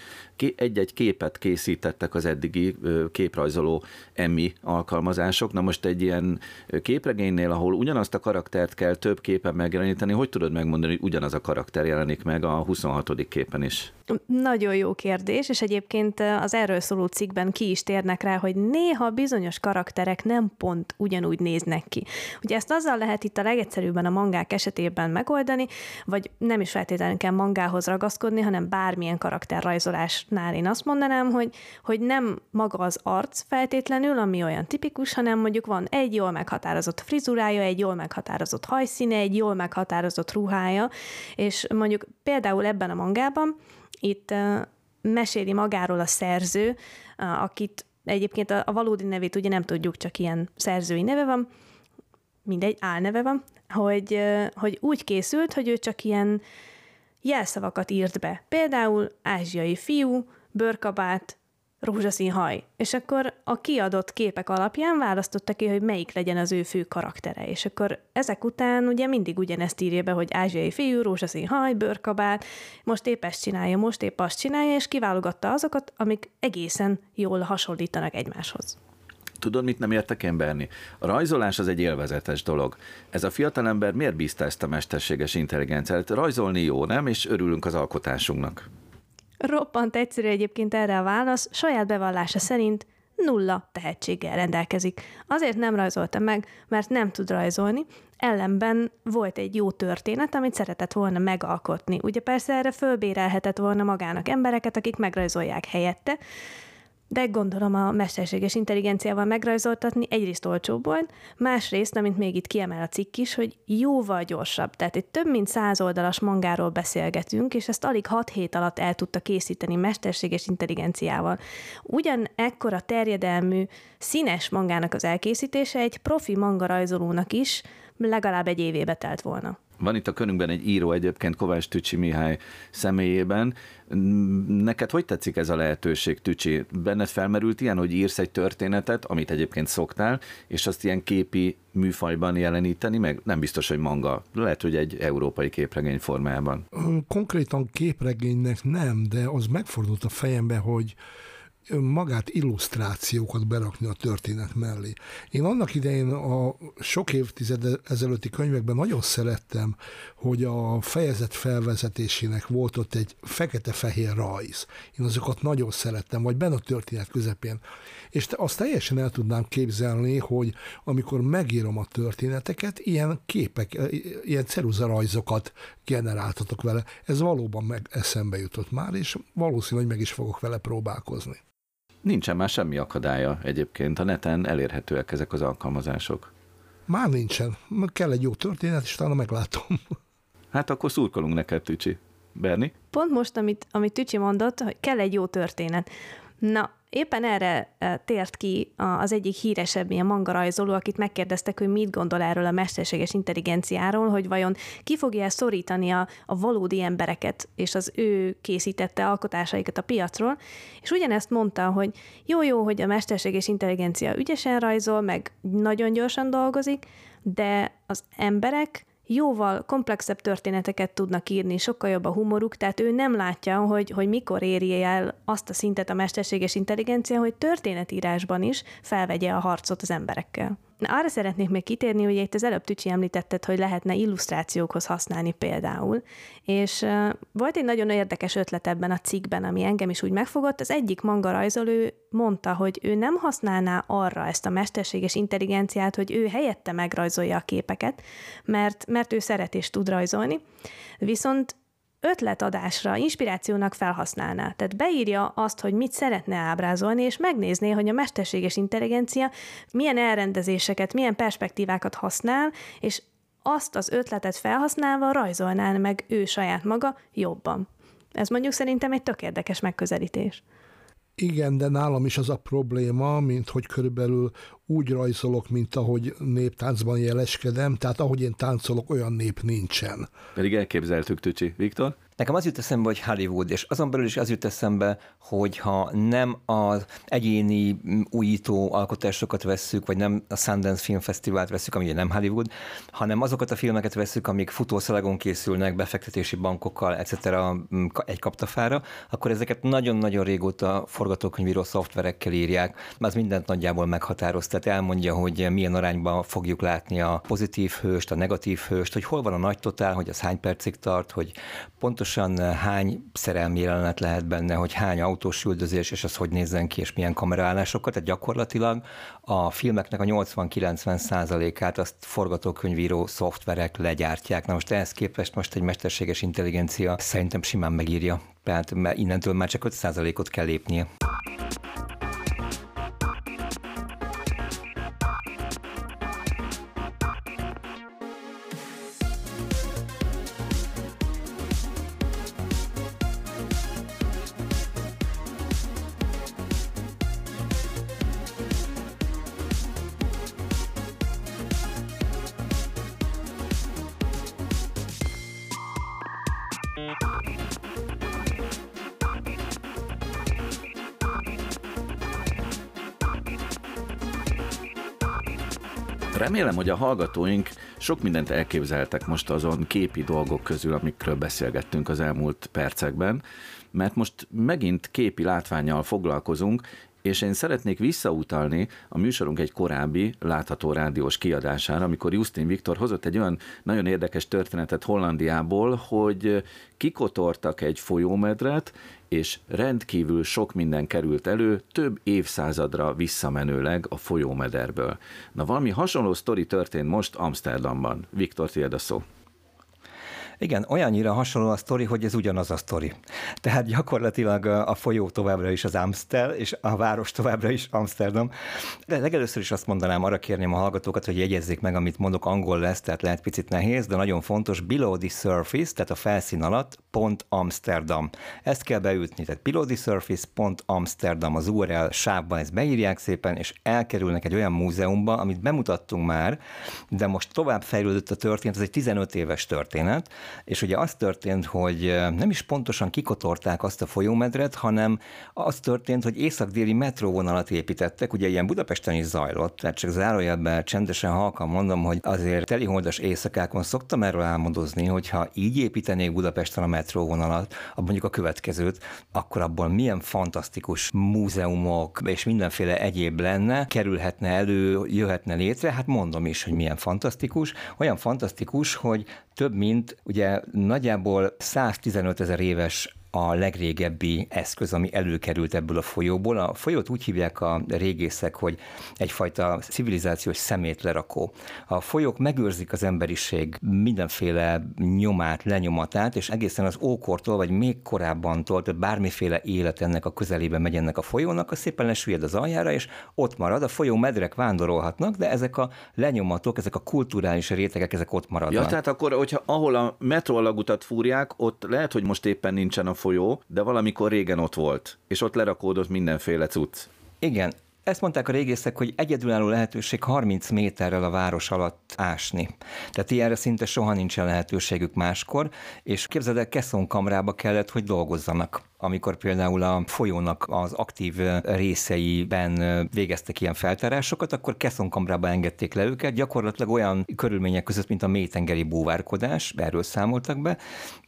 egy-egy képet készítettek az eddigi képrajzoló Emmy alkalmazások. Na most egy ilyen képregénynél, ahol ugyanazt a karaktert kell több képen megjeleníteni, hogy tudod megmondani, hogy ugyanaz a karakter jelenik meg a huszonhatodik képen is? Nagyon jó kérdés, és egyébként az erről szóló cikkben ki is térnek rá, hogy néha bizonyos karakterek nem pont ugyanúgy néznek ki. Ugye ezt azzal lehet itt a legegyszerűbben a mangák esetében megoldani, vagy nem is feltétlenül kell mangához ragaszkodni, hanem bármilyen karakterrajzolásnál én azt mondanám, hogy, hogy nem maga az arc feltétlenül, ami olyan tipikus, hanem mondjuk van egy jól meghatározott frizurája, egy jól meghatározott hajszíne, egy jól meghatározott ruhája, és mondjuk például ebben a mangában itt uh, meséli magáról a szerző, uh, akit egyébként a, a valódi nevét ugye nem tudjuk, csak ilyen szerzői neve van, mindegy, álneve van, hogy, uh, hogy úgy készült, hogy ő csak ilyen jelszavakat írt be. Például ázsiai fiú, bőrkabát, rózsaszín haj. És akkor a kiadott képek alapján választotta ki, hogy melyik legyen az ő fő karaktere. És akkor ezek után ugye mindig ugyanezt írja be, hogy ázsiai fiú, rózsaszín haj, bőrkabát, most épp ezt csinálja, most épp azt csinálja, és kiválogatta azokat, amik egészen jól hasonlítanak egymáshoz. Tudod, mit nem értek én, Berni? A rajzolás az egy élvezetes dolog. Ez a fiatalember miért bízta ezt a mesterséges intelligenciát? Rajzolni jó, nem? És örülünk az alkotásunknak. Roppant egyszerű egyébként erre a válasz, saját bevallása szerint nulla tehetséggel rendelkezik. Azért nem rajzolta meg, mert nem tud rajzolni, ellenben volt egy jó történet, amit szeretett volna megalkotni. Ugye persze erre fölbérelhetett volna magának embereket, akik megrajzolják helyette, de gondolom a mesterséges intelligenciával megrajzoltatni egyrészt olcsóbb volt, másrészt, amint még itt kiemel a cikk is, hogy jóval gyorsabb. Tehát itt több mint száz oldalas mangáról beszélgetünk, és ezt alig hat hét alatt el tudta készíteni mesterséges intelligenciával. Ugyanekkora terjedelmű színes mangának az elkészítése egy profi manga rajzolónak is legalább egy évébe telt volna. Van itt a körünkben egy író egyébként Kovács Tücsi Mihály személyében. Neked hogy tetszik ez a lehetőség, Tücsi? Benned felmerült ilyen, hogy írsz egy történetet, amit egyébként szoktál, és azt ilyen képi műfajban jeleníteni, meg nem biztos, hogy manga. Lehet, hogy egy európai képregény formájában. Konkrétan képregénynek nem, de az megfordult a fejembe, hogy magát illusztrációkat berakni a történet mellé. Én annak idején a sok évtized ezelőtti könyvekben nagyon szerettem, hogy a fejezet felvezetésének volt ott egy fekete-fehér rajz. Én azokat nagyon szerettem, vagy benne a történet közepén. És azt teljesen el tudnám képzelni, hogy amikor megírom a történeteket, ilyen képek, ilyen ceruzarajzokat generáltatok vele. Ez valóban meg eszembe jutott már, és valószínűleg meg is fogok vele próbálkozni. Nincsen már semmi akadálya egyébként, a neten elérhetőek ezek az alkalmazások. Már nincsen. Kell egy jó történet, és talán meglátom. Hát akkor szurkolunk neked, Tücsi. Berni? Pont most, amit, amit Tücsi mondott, hogy kell egy jó történet. Na, éppen erre tért ki az egyik híresebb ilyen manga rajzoló, akit megkérdeztek, hogy mit gondol erről a mesterséges intelligenciáról, hogy vajon ki fogja szorítani a, a valódi embereket és az ő készítette alkotásaikat a piacról, és ugyanezt mondta, hogy jó-jó, hogy a mesterséges intelligencia ügyesen rajzol, meg nagyon gyorsan dolgozik, de az emberek jóval komplexebb történeteket tudnak írni, sokkal jobb a humoruk, tehát ő nem látja, hogy, hogy mikor érje el azt a szintet a mesterséges intelligencia, hogy történetírásban is felvegye a harcot az emberekkel. Na, arra szeretnék még kitérni, hogy itt az előbb Tücsi említetted, hogy lehetne illusztrációkhoz használni például, és uh, volt egy nagyon érdekes ötlet ebben a cikkben, ami engem is úgy megfogott. Az egyik manga rajzoló mondta, hogy ő nem használná arra ezt a mesterséges intelligenciát, hogy ő helyette megrajzolja a képeket, mert, mert ő szeret és tud rajzolni, viszont ötletadásra, inspirációnak felhasználná. Tehát beírja azt, hogy mit szeretne ábrázolni, és megnézné, hogy a mesterséges intelligencia milyen elrendezéseket, milyen perspektívákat használ, és azt az ötletet felhasználva rajzolná meg ő saját maga jobban. Ez mondjuk szerintem egy tök érdekes megközelítés. Igen, de nálam is az a probléma, mint hogy körülbelül úgy rajzolok, mint ahogy néptáncban jeleskedem, tehát ahogy én táncolok, olyan nép nincsen. Pedig elképzeltük, Tücsi. Viktor? Nekem az jut eszembe, hogy Hollywood, és azon belül is az jut eszembe, hogyha nem az egyéni újító alkotásokat vesszük, vagy nem a Sundance Film Fesztivált vesszük, ami nem Hollywood, hanem azokat a filmeket vesszük, amik futószalagon készülnek, befektetési bankokkal, et cetera egy kaptafára, akkor ezeket nagyon-nagyon régóta forgatókönyvíró szoftverekkel írják, mert az mindent nagyjából meghatároz, tehát elmondja, hogy milyen arányban fogjuk látni a pozitív hőst, a negatív hőst, hogy hol van a nagy totál, hogy az hány percig tart, hogy pontos hány szerelmi jelenet lehet benne, hogy hány autós üldözés, és az hogy nézzen ki, és milyen kameraállásokat. Tehát gyakorlatilag a filmeknek a nyolcvan-kilencven százalékát azt forgatókönyvíró szoftverek legyártják. Na most ehhez képest most egy mesterséges intelligencia szerintem simán megírja. Tehát innentől már csak öt százalékot kell lépnie. Remélem, hogy a hallgatóink sok mindent elképzeltek most azon képi dolgok közül, amikről beszélgettünk az elmúlt percekben, mert most megint képi látvánnyal foglalkozunk, és én szeretnék visszautalni a műsorunk egy korábbi látható rádiós kiadására, amikor Justin Viktor hozott egy olyan nagyon érdekes történetet Hollandiából, hogy kikotortak egy folyómedret, és rendkívül sok minden került elő, több évszázadra visszamenőleg a folyómederből. Na, valami hasonló sztori történt most Amsterdamban. Viktor, tiéd a szó. Igen, olyannyira hasonló a sztori, hogy ez ugyanaz a sztori. Tehát gyakorlatilag a folyó továbbra is az Amstel, és a város továbbra is Amsterdam. De legelőször is azt mondanám, arra kérném a hallgatókat, hogy jegyezzék meg, amit mondok, angol lesz, tehát lehet picit nehéz, de nagyon fontos, below the surface, tehát a felszín alatt, pont Amsterdam. Ezt kell beütni, tehát below the surface, pont Amsterdam, az u er el sávban ezt beírják szépen, és elkerülnek egy olyan múzeumba, amit bemutattunk már, de most tovább fejlődött a történet, ez egy tizenöt éves történet. És ugye az történt, hogy nem is pontosan kikotorták azt a folyómedret, hanem az történt, hogy észak-déli metróvonalat építettek, ugye ilyen Budapesten is zajlott, tehát csak zárójelben csendesen halkan mondom, hogy azért teliholdas éjszakákon szoktam erről álmodozni, hogyha így építenék Budapesten a metróvonalat, mondjuk a következőt, akkor abból milyen fantasztikus múzeumok és mindenféle egyéb lenne, kerülhetne elő, jöhetne létre, hát mondom is, hogy milyen fantasztikus, olyan fantasztikus, hogy több mint ugye nagyjából száztizenötezer éves a legrégebbi eszköz, ami előkerült ebből a folyóból. A folyót úgy hívják a régészek, hogy egyfajta civilizációs szemétlerakó. A folyók megőrzik az emberiség mindenféle nyomát, lenyomatát, és egészen az ókortól, vagy még korábbantól, tehát bármiféle élet ennek a közelébe megy ennek a folyónak, az szépen lesüllyed az aljára, és ott marad. A folyó medrek vándorolhatnak, de ezek a lenyomatok, ezek a kulturális rétegek, ezek ott maradnak. Ja, tehát akkor, hogyha ahol a metróalagutat fúrják, ott lehet, hogy most éppen nincsen a folyó, de valamikor régen ott volt, és ott lerakódott mindenféle cucc. Igen. Ezt mondták a régészek, hogy egyedülálló lehetőség harminc méterrel a város alatt ásni. Tehát ilyenre szinte soha nincsen lehetőségük máskor, és képzeld el, keszonkamrába kellett, hogy dolgozzanak, amikor például a folyónak az aktív részeiben végeztek ilyen feltárásokat, akkor keszonkamrába engedték le őket, gyakorlatilag olyan körülmények között, mint a mélytengeri búvárkodás, erről számoltak be,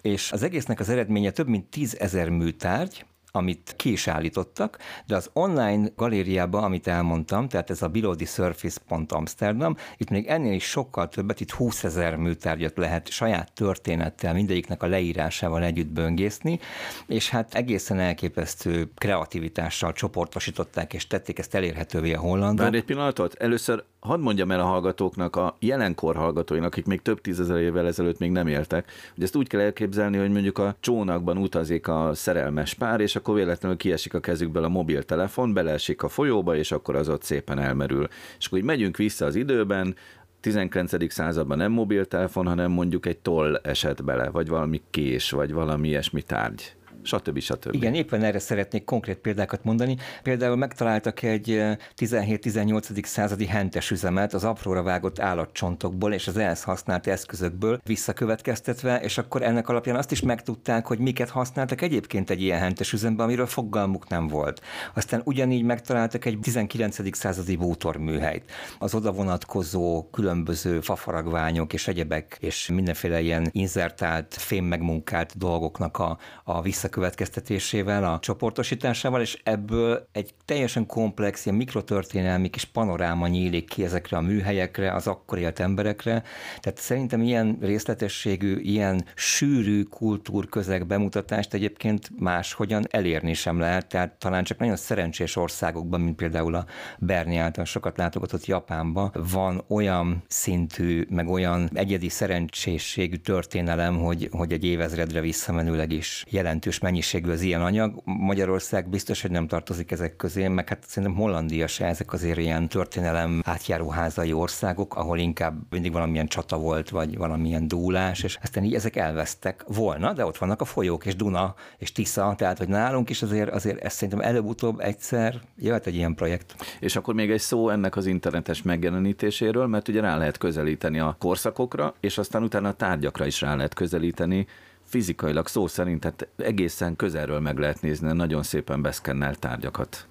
és az egésznek az eredménye több mint tízezer műtárgy, amit ki is állítottak, de az online galériába, amit elmondtam, tehát ez a below the surface pont Amsterdam, itt még ennél is sokkal többet, itt húszezer műtárgyat lehet saját történettel, mindegyiknek a leírásával együtt böngészni, és hát egészen elképesztő kreativitással csoportosították, és tették ezt elérhetővé a hollandok. Várj egy pillanatot, először hadd mondjam el a hallgatóknak, a jelenkor hallgatóinak, akik még több tízezer évvel ezelőtt még nem éltek, hogy ezt úgy kell elképzelni, hogy mondjuk a csónakban utazik a szerelmes pár, és akkor véletlenül kiesik a kezükből a mobiltelefon, beleesik a folyóba, és akkor az ott szépen elmerül. És akkor így megyünk vissza az időben, tizenkilencedik században nem mobiltelefon, hanem mondjuk egy toll esett bele, vagy valami kés, vagy valami ilyesmi tárgy. stb. stb. Igen, éppen erre szeretnék konkrét példákat mondani. Például megtaláltak egy tizenhét-tizennyolcadik századi hentes üzemet az apróra vágott állatcsontokból és az ehhez használt eszközökből visszakövetkeztetve, és akkor ennek alapján azt is megtudták, hogy miket használtak egyébként egy ilyen hentes üzemben, amiről fogalmuk nem volt. Aztán ugyanígy megtaláltak egy tizenkilencedik századi bútorműhelyt. Az oda vonatkozó különböző fafaragványok és egyebek, és mindenféle ilyen inzertált, fém megmunkált dolgoknak a, a visszakövetkeztetésével, a csoportosításával, és ebből egy teljesen komplex, ilyen mikrotörténelmi kis panoráma nyílik ki ezekre a műhelyekre, az akkor élt emberekre. Tehát szerintem ilyen részletességű, ilyen sűrű kultúrközeg bemutatást egyébként máshogyan elérni sem lehet, tehát talán csak nagyon szerencsés országokban, mint például a Berni által sokat látogatott Japánban van olyan szintű, meg olyan egyedi szerencsésségű történelem, hogy, hogy egy évezredre visszamenőleg is jelentős mennyiségű az ilyen anyag. Magyarország biztos, hogy nem tartozik ezek közé, meg hát szerintem Hollandia se, ezek azért ilyen történelem átjáróházai országok, ahol inkább mindig valamilyen csata volt, vagy valamilyen dúlás, és aztán így ezek elvesztek volna, de ott vannak a folyók, és Duna, és Tisza, tehát hogy nálunk is azért, azért ezt szerintem előbb-utóbb egyszer jöhet egy ilyen projekt. És akkor még egy szó ennek az internetes megjelenítéséről, mert ugye rá lehet közelíteni a korszakokra, és aztán utána a tárgyakra is rá lehet közelíteni, fizikailag szó szerint, tehát egészen közelről meg lehet nézni nagyon szépen beszkennelt tárgyakat.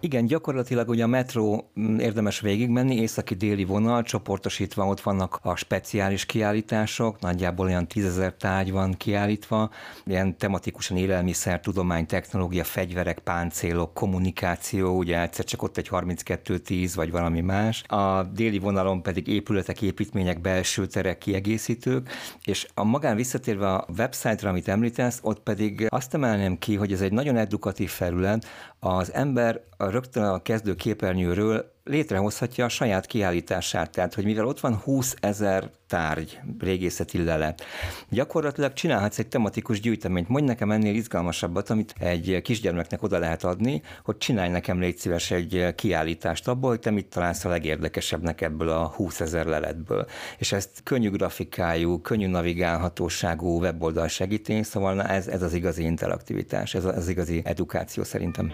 Igen, gyakorlatilag ugye a metró érdemes végigmenni, északi-déli vonal, csoportosítva ott vannak a speciális kiállítások, nagyjából olyan tízezer tárgy van kiállítva, ilyen tematikusan élelmiszer, tudomány, technológia, fegyverek, páncélok, kommunikáció, ugye egyszer csak ott egy harminckettő tíz vagy valami más. A déli vonalon pedig épületek, építmények, belső terek, kiegészítők, és a magán visszatérve a website-ra, amit említesz, ott pedig azt emelném ki, hogy ez egy nagyon edukatív felület, az ember rögtön a kezdő képernyőről létrehozhatja a saját kiállítását, tehát hogy mivel ott van húszezer tárgy, régészeti lelet, gyakorlatilag csinálhatsz egy tematikus gyűjteményt. Mondj nekem ennél izgalmasabbat, amit egy kisgyermeknek oda lehet adni, hogy csinálj nekem légy szíves egy kiállítást abból, hogy te mit találsz a legérdekesebbnek ebből a húszezer leletből. És ezt könnyű grafikájú, könnyű navigálhatóságú weboldal segíti, szóval na ez, ez az igazi interaktivitás, ez az igazi edukáció szerintem.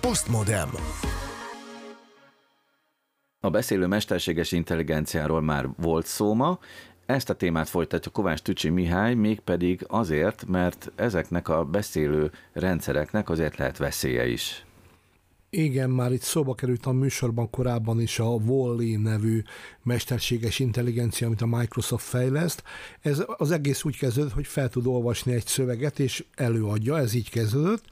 Postmodem. A beszélő mesterséges intelligenciáról már volt szó ma. Ezt a témát folytatja Kovács Tücsi Mihály, mégpedig azért, mert ezeknek a beszélő rendszereknek azért lehet veszélye is. Igen, már itt szóba került a műsorban korábban is a VALL-E nevű mesterséges intelligencia, amit a Microsoft fejleszt. Ez az egész úgy kezdődött, hogy fel tud olvasni egy szöveget, és előadja, ez így kezdődött,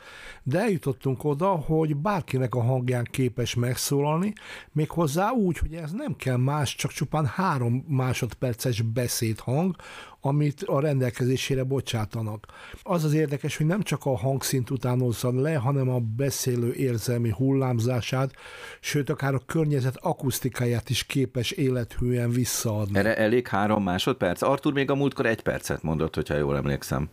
de eljutottunk oda, hogy bárkinek a hangján képes megszólalni, méghozzá úgy, hogy ez nem kell más, csak csupán három másodperces beszédhang, amit a rendelkezésére bocsátanak. Az az érdekes, hogy nem csak a hangszint utánozza le, hanem a beszélő érzelmi hullámzását, sőt, akár a környezet akusztikáját is képes élethűen visszaadni. Erre elég három másodperc. Arthur még a múltkor egy percet mondott, hogyha jól emlékszem.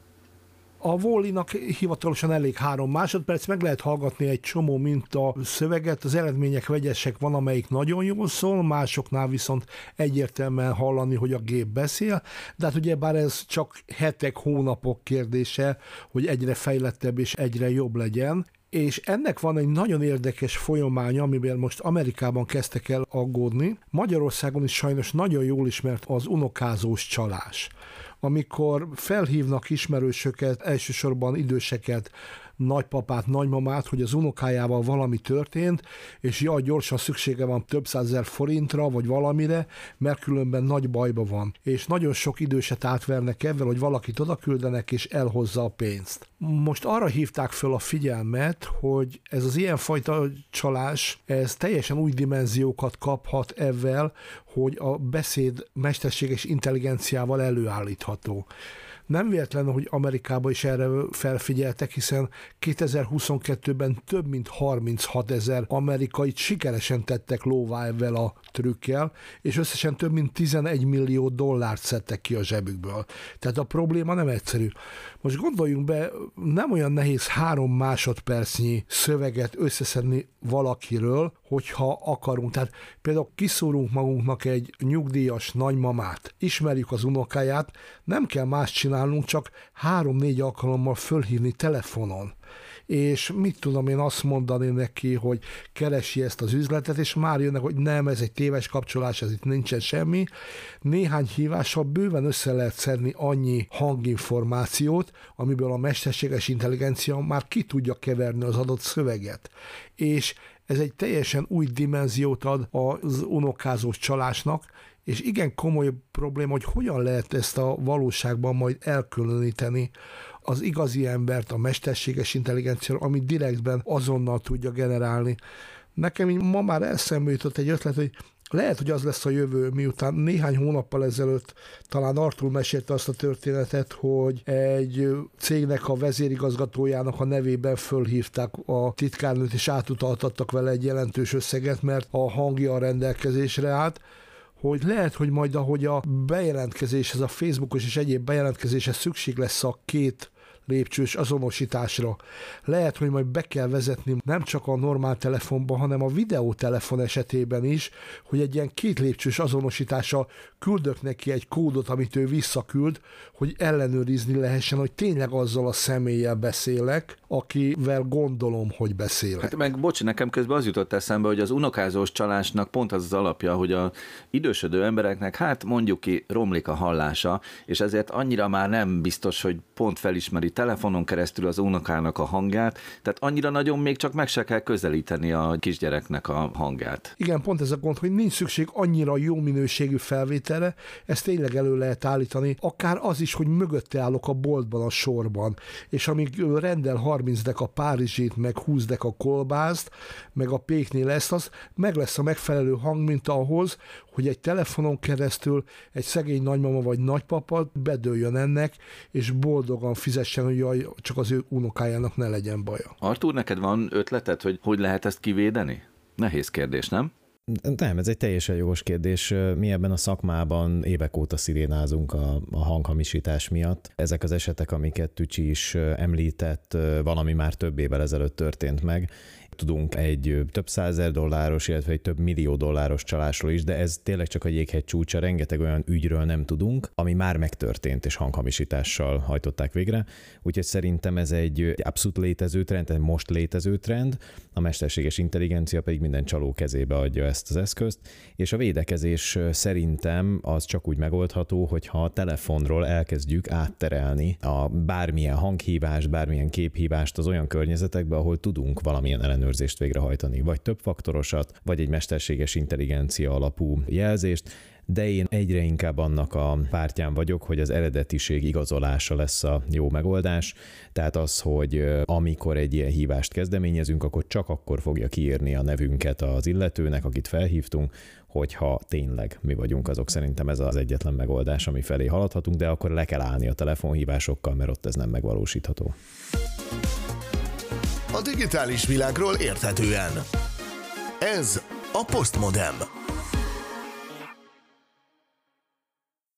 A VALL-E-nak hivatalosan elég három másodperc, meg lehet hallgatni egy csomó minta szöveget, az eredmények vegyesek, van amelyik nagyon jól szól, másoknál viszont egyértelműen hallani, hogy a gép beszél, de hát ugye bár ez csak hetek, hónapok kérdése, hogy egyre fejlettebb és egyre jobb legyen, és ennek van egy nagyon érdekes folyamánya, amiben most Amerikában kezdtek el aggódni. Magyarországon is sajnos nagyon jól ismert az unokázós csalás. Amikor felhívnak ismerősöket, elsősorban időseket, nagypapát, nagymamát, hogy az unokájával valami történt, és jaj, gyorsan szüksége van több százezer forintra, vagy valamire, mert különben nagy bajba van. És nagyon sok időset átvernek ebben, hogy valakit oda küldenek, és elhozza a pénzt. Most arra hívták fel a figyelmet, hogy ez az ilyenfajta csalás, ez teljesen új dimenziókat kaphat ezzel, hogy a beszéd mesterséges intelligenciával előállítható. Nem véletlen, hogy Amerikában is erre felfigyeltek, hiszen kétezer-huszonkettőben több mint harminchat ezer amerikait sikeresen tettek lóvá ezzel a trükkel, és összesen több mint tizenegy millió dollárt szedtek ki a zsebükből. Tehát a probléma nem egyszerű. Most gondoljunk be, nem olyan nehéz három másodpercnyi szöveget összeszedni valakiről, hogyha akarunk. Tehát például kiszúrunk magunknak egy nyugdíjas nagymamát, ismerjük az unokáját, nem kell más csinálni, próbálunk csak három-négy alkalommal fölhívni telefonon. És mit tudom én azt mondani neki, hogy keresi ezt az üzletet, és már jönnek, hogy nem, ez egy téves kapcsolás, ez itt nincsen semmi. Néhány hívással bőven össze lehet szedni annyi hanginformációt, amiből a mesterséges intelligencia már ki tudja keverni az adott szöveget. És ez egy teljesen új dimenziót ad az unokázós csalásnak, és igen komoly probléma, hogy hogyan lehet ezt a valóságban majd elkülöníteni az igazi embert a mesterséges intelligenciáról, amit direktben azonnal tudja generálni. Nekem így ma már eszembe jutott egy ötlet, hogy lehet, hogy az lesz a jövő, miután néhány hónappal ezelőtt talán Arthur mesélte azt a történetet, hogy egy cégnek a vezérigazgatójának a nevében fölhívták a titkárnőt, és átutaltattak vele egy jelentős összeget, mert a hangja a rendelkezésre állt, hogy lehet, hogy majd ahogy a bejelentkezéshez, a Facebookos és egyéb bejelentkezéshez szükség lesz a két lépcsős azonosításra. Lehet, hogy majd be kell vezetni nem csak a normál telefonba, hanem a videótelefon esetében is, hogy egy ilyen két lépcsős azonosítással küldök neki egy kódot, amit ő visszaküld, hogy ellenőrizni lehessen, hogy tényleg azzal a személlyel beszélek, akivel gondolom, hogy beszélek. Hát meg bocs, nekem közben az jutott eszembe, hogy az unokázós csalásnak pont az az alapja, hogy az idősödő embereknek, hát mondjuk ki, romlik a hallása, és ezért annyira már nem biztos, hogy pont felismeri telefonon keresztül az unokának a hangját, tehát annyira nagyon még csak meg se kell közelíteni a kisgyereknek a hangját. Igen, pont ez a gond, hogy nincs szükség annyira jó minőségű felvételre, ezt tényleg elő lehet állítani, akár az is, hogy mögötte állok a boltban a sorban, és amíg rendel harminc dek a párizsit, meg húsz dek a kolbászt, meg a péknél lesz az, meg lesz a megfelelő hangminta ahhoz, hogy egy telefonon keresztül egy szegény nagymama vagy nagypapa bedőljön ennek, és boldogan fizessen, hogy jaj, csak az ő unokájának ne legyen baja. Artúr, neked van ötleted, hogy hogy lehet ezt kivédeni? Nehéz kérdés, nem? Nem, ez egy teljesen jogos kérdés. Mi ebben a szakmában évek óta szirénázunk a, a hanghamisítás miatt. Ezek az esetek, amiket Tücsi is említett, valami már több évvel ezelőtt történt meg. Tudunk egy több százezer dolláros, illetve egy több millió dolláros csalásról is, de ez tényleg csak a jéghegy csúcsa, rengeteg olyan ügyről nem tudunk, ami már megtörtént, és hanghamisítással hajtották végre. Úgyhogy szerintem ez egy, egy abszolút létező trend, egy most létező trend, a mesterséges intelligencia pedig minden csaló kezébe adja ezt az eszközt, és a védekezés szerintem az csak úgy megoldható, hogyha a telefonról elkezdjük átterelni a bármilyen hanghívást, bármilyen képhívást az olyan környezetekbe, ahol tudunk valamilyen ellenőrzést végrehajtani, vagy több faktorosat, vagy egy mesterséges intelligencia alapú jelzést, de én egyre inkább annak a pártján vagyok, hogy az eredetiség igazolása lesz a jó megoldás, tehát az, hogy amikor egy ilyen hívást kezdeményezünk, akkor csak akkor fogja kiírni a nevünket az illetőnek, akit felhívtunk, hogyha tényleg mi vagyunk azok. Szerintem ez az egyetlen megoldás, ami felé haladhatunk, de akkor le kell állni a telefonhívásokkal, mert ott ez nem megvalósítható. A digitális világról érthetően. Ez a Postmodem.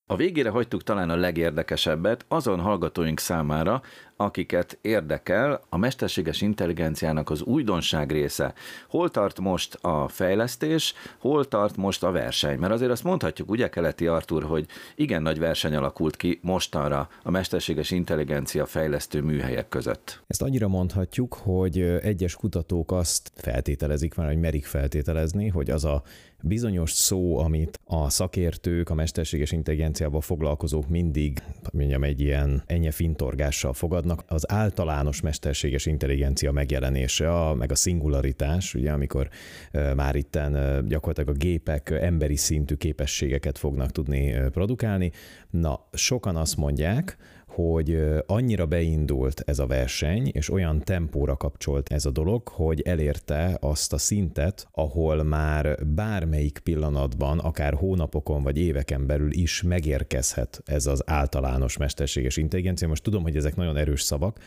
A végére hagytuk talán a legérdekesebbet azon hallgatóink számára, akiket érdekel a mesterséges intelligenciának az újdonság része. Hol tart most a fejlesztés, hol tart most a verseny? Mert azért azt mondhatjuk, ugye, Keleti Arthur, hogy igen nagy verseny alakult ki mostanra a mesterséges intelligencia fejlesztő műhelyek között. Ezt annyira mondhatjuk, hogy egyes kutatók azt feltételezik már, hogy merik feltételezni, hogy az a bizonyos szó, amit a szakértők, a mesterséges intelligenciával foglalkozók mindig, mondjam, egy ilyen enyhe fintorgással fogadnak, az általános mesterséges intelligencia megjelenése, a, meg a szingularitás, ugye, amikor e, már itten gyakorlatilag a gépek emberi szintű képességeket fognak tudni produkálni. Na, sokan azt mondják, hogy annyira beindult ez a verseny, és olyan tempóra kapcsolt ez a dolog, hogy elérte azt a szintet, ahol már bármelyik pillanatban, akár hónapokon vagy éveken belül is megérkezhet ez az általános mesterséges intelligencia. Most tudom, hogy ezek nagyon erős szavak,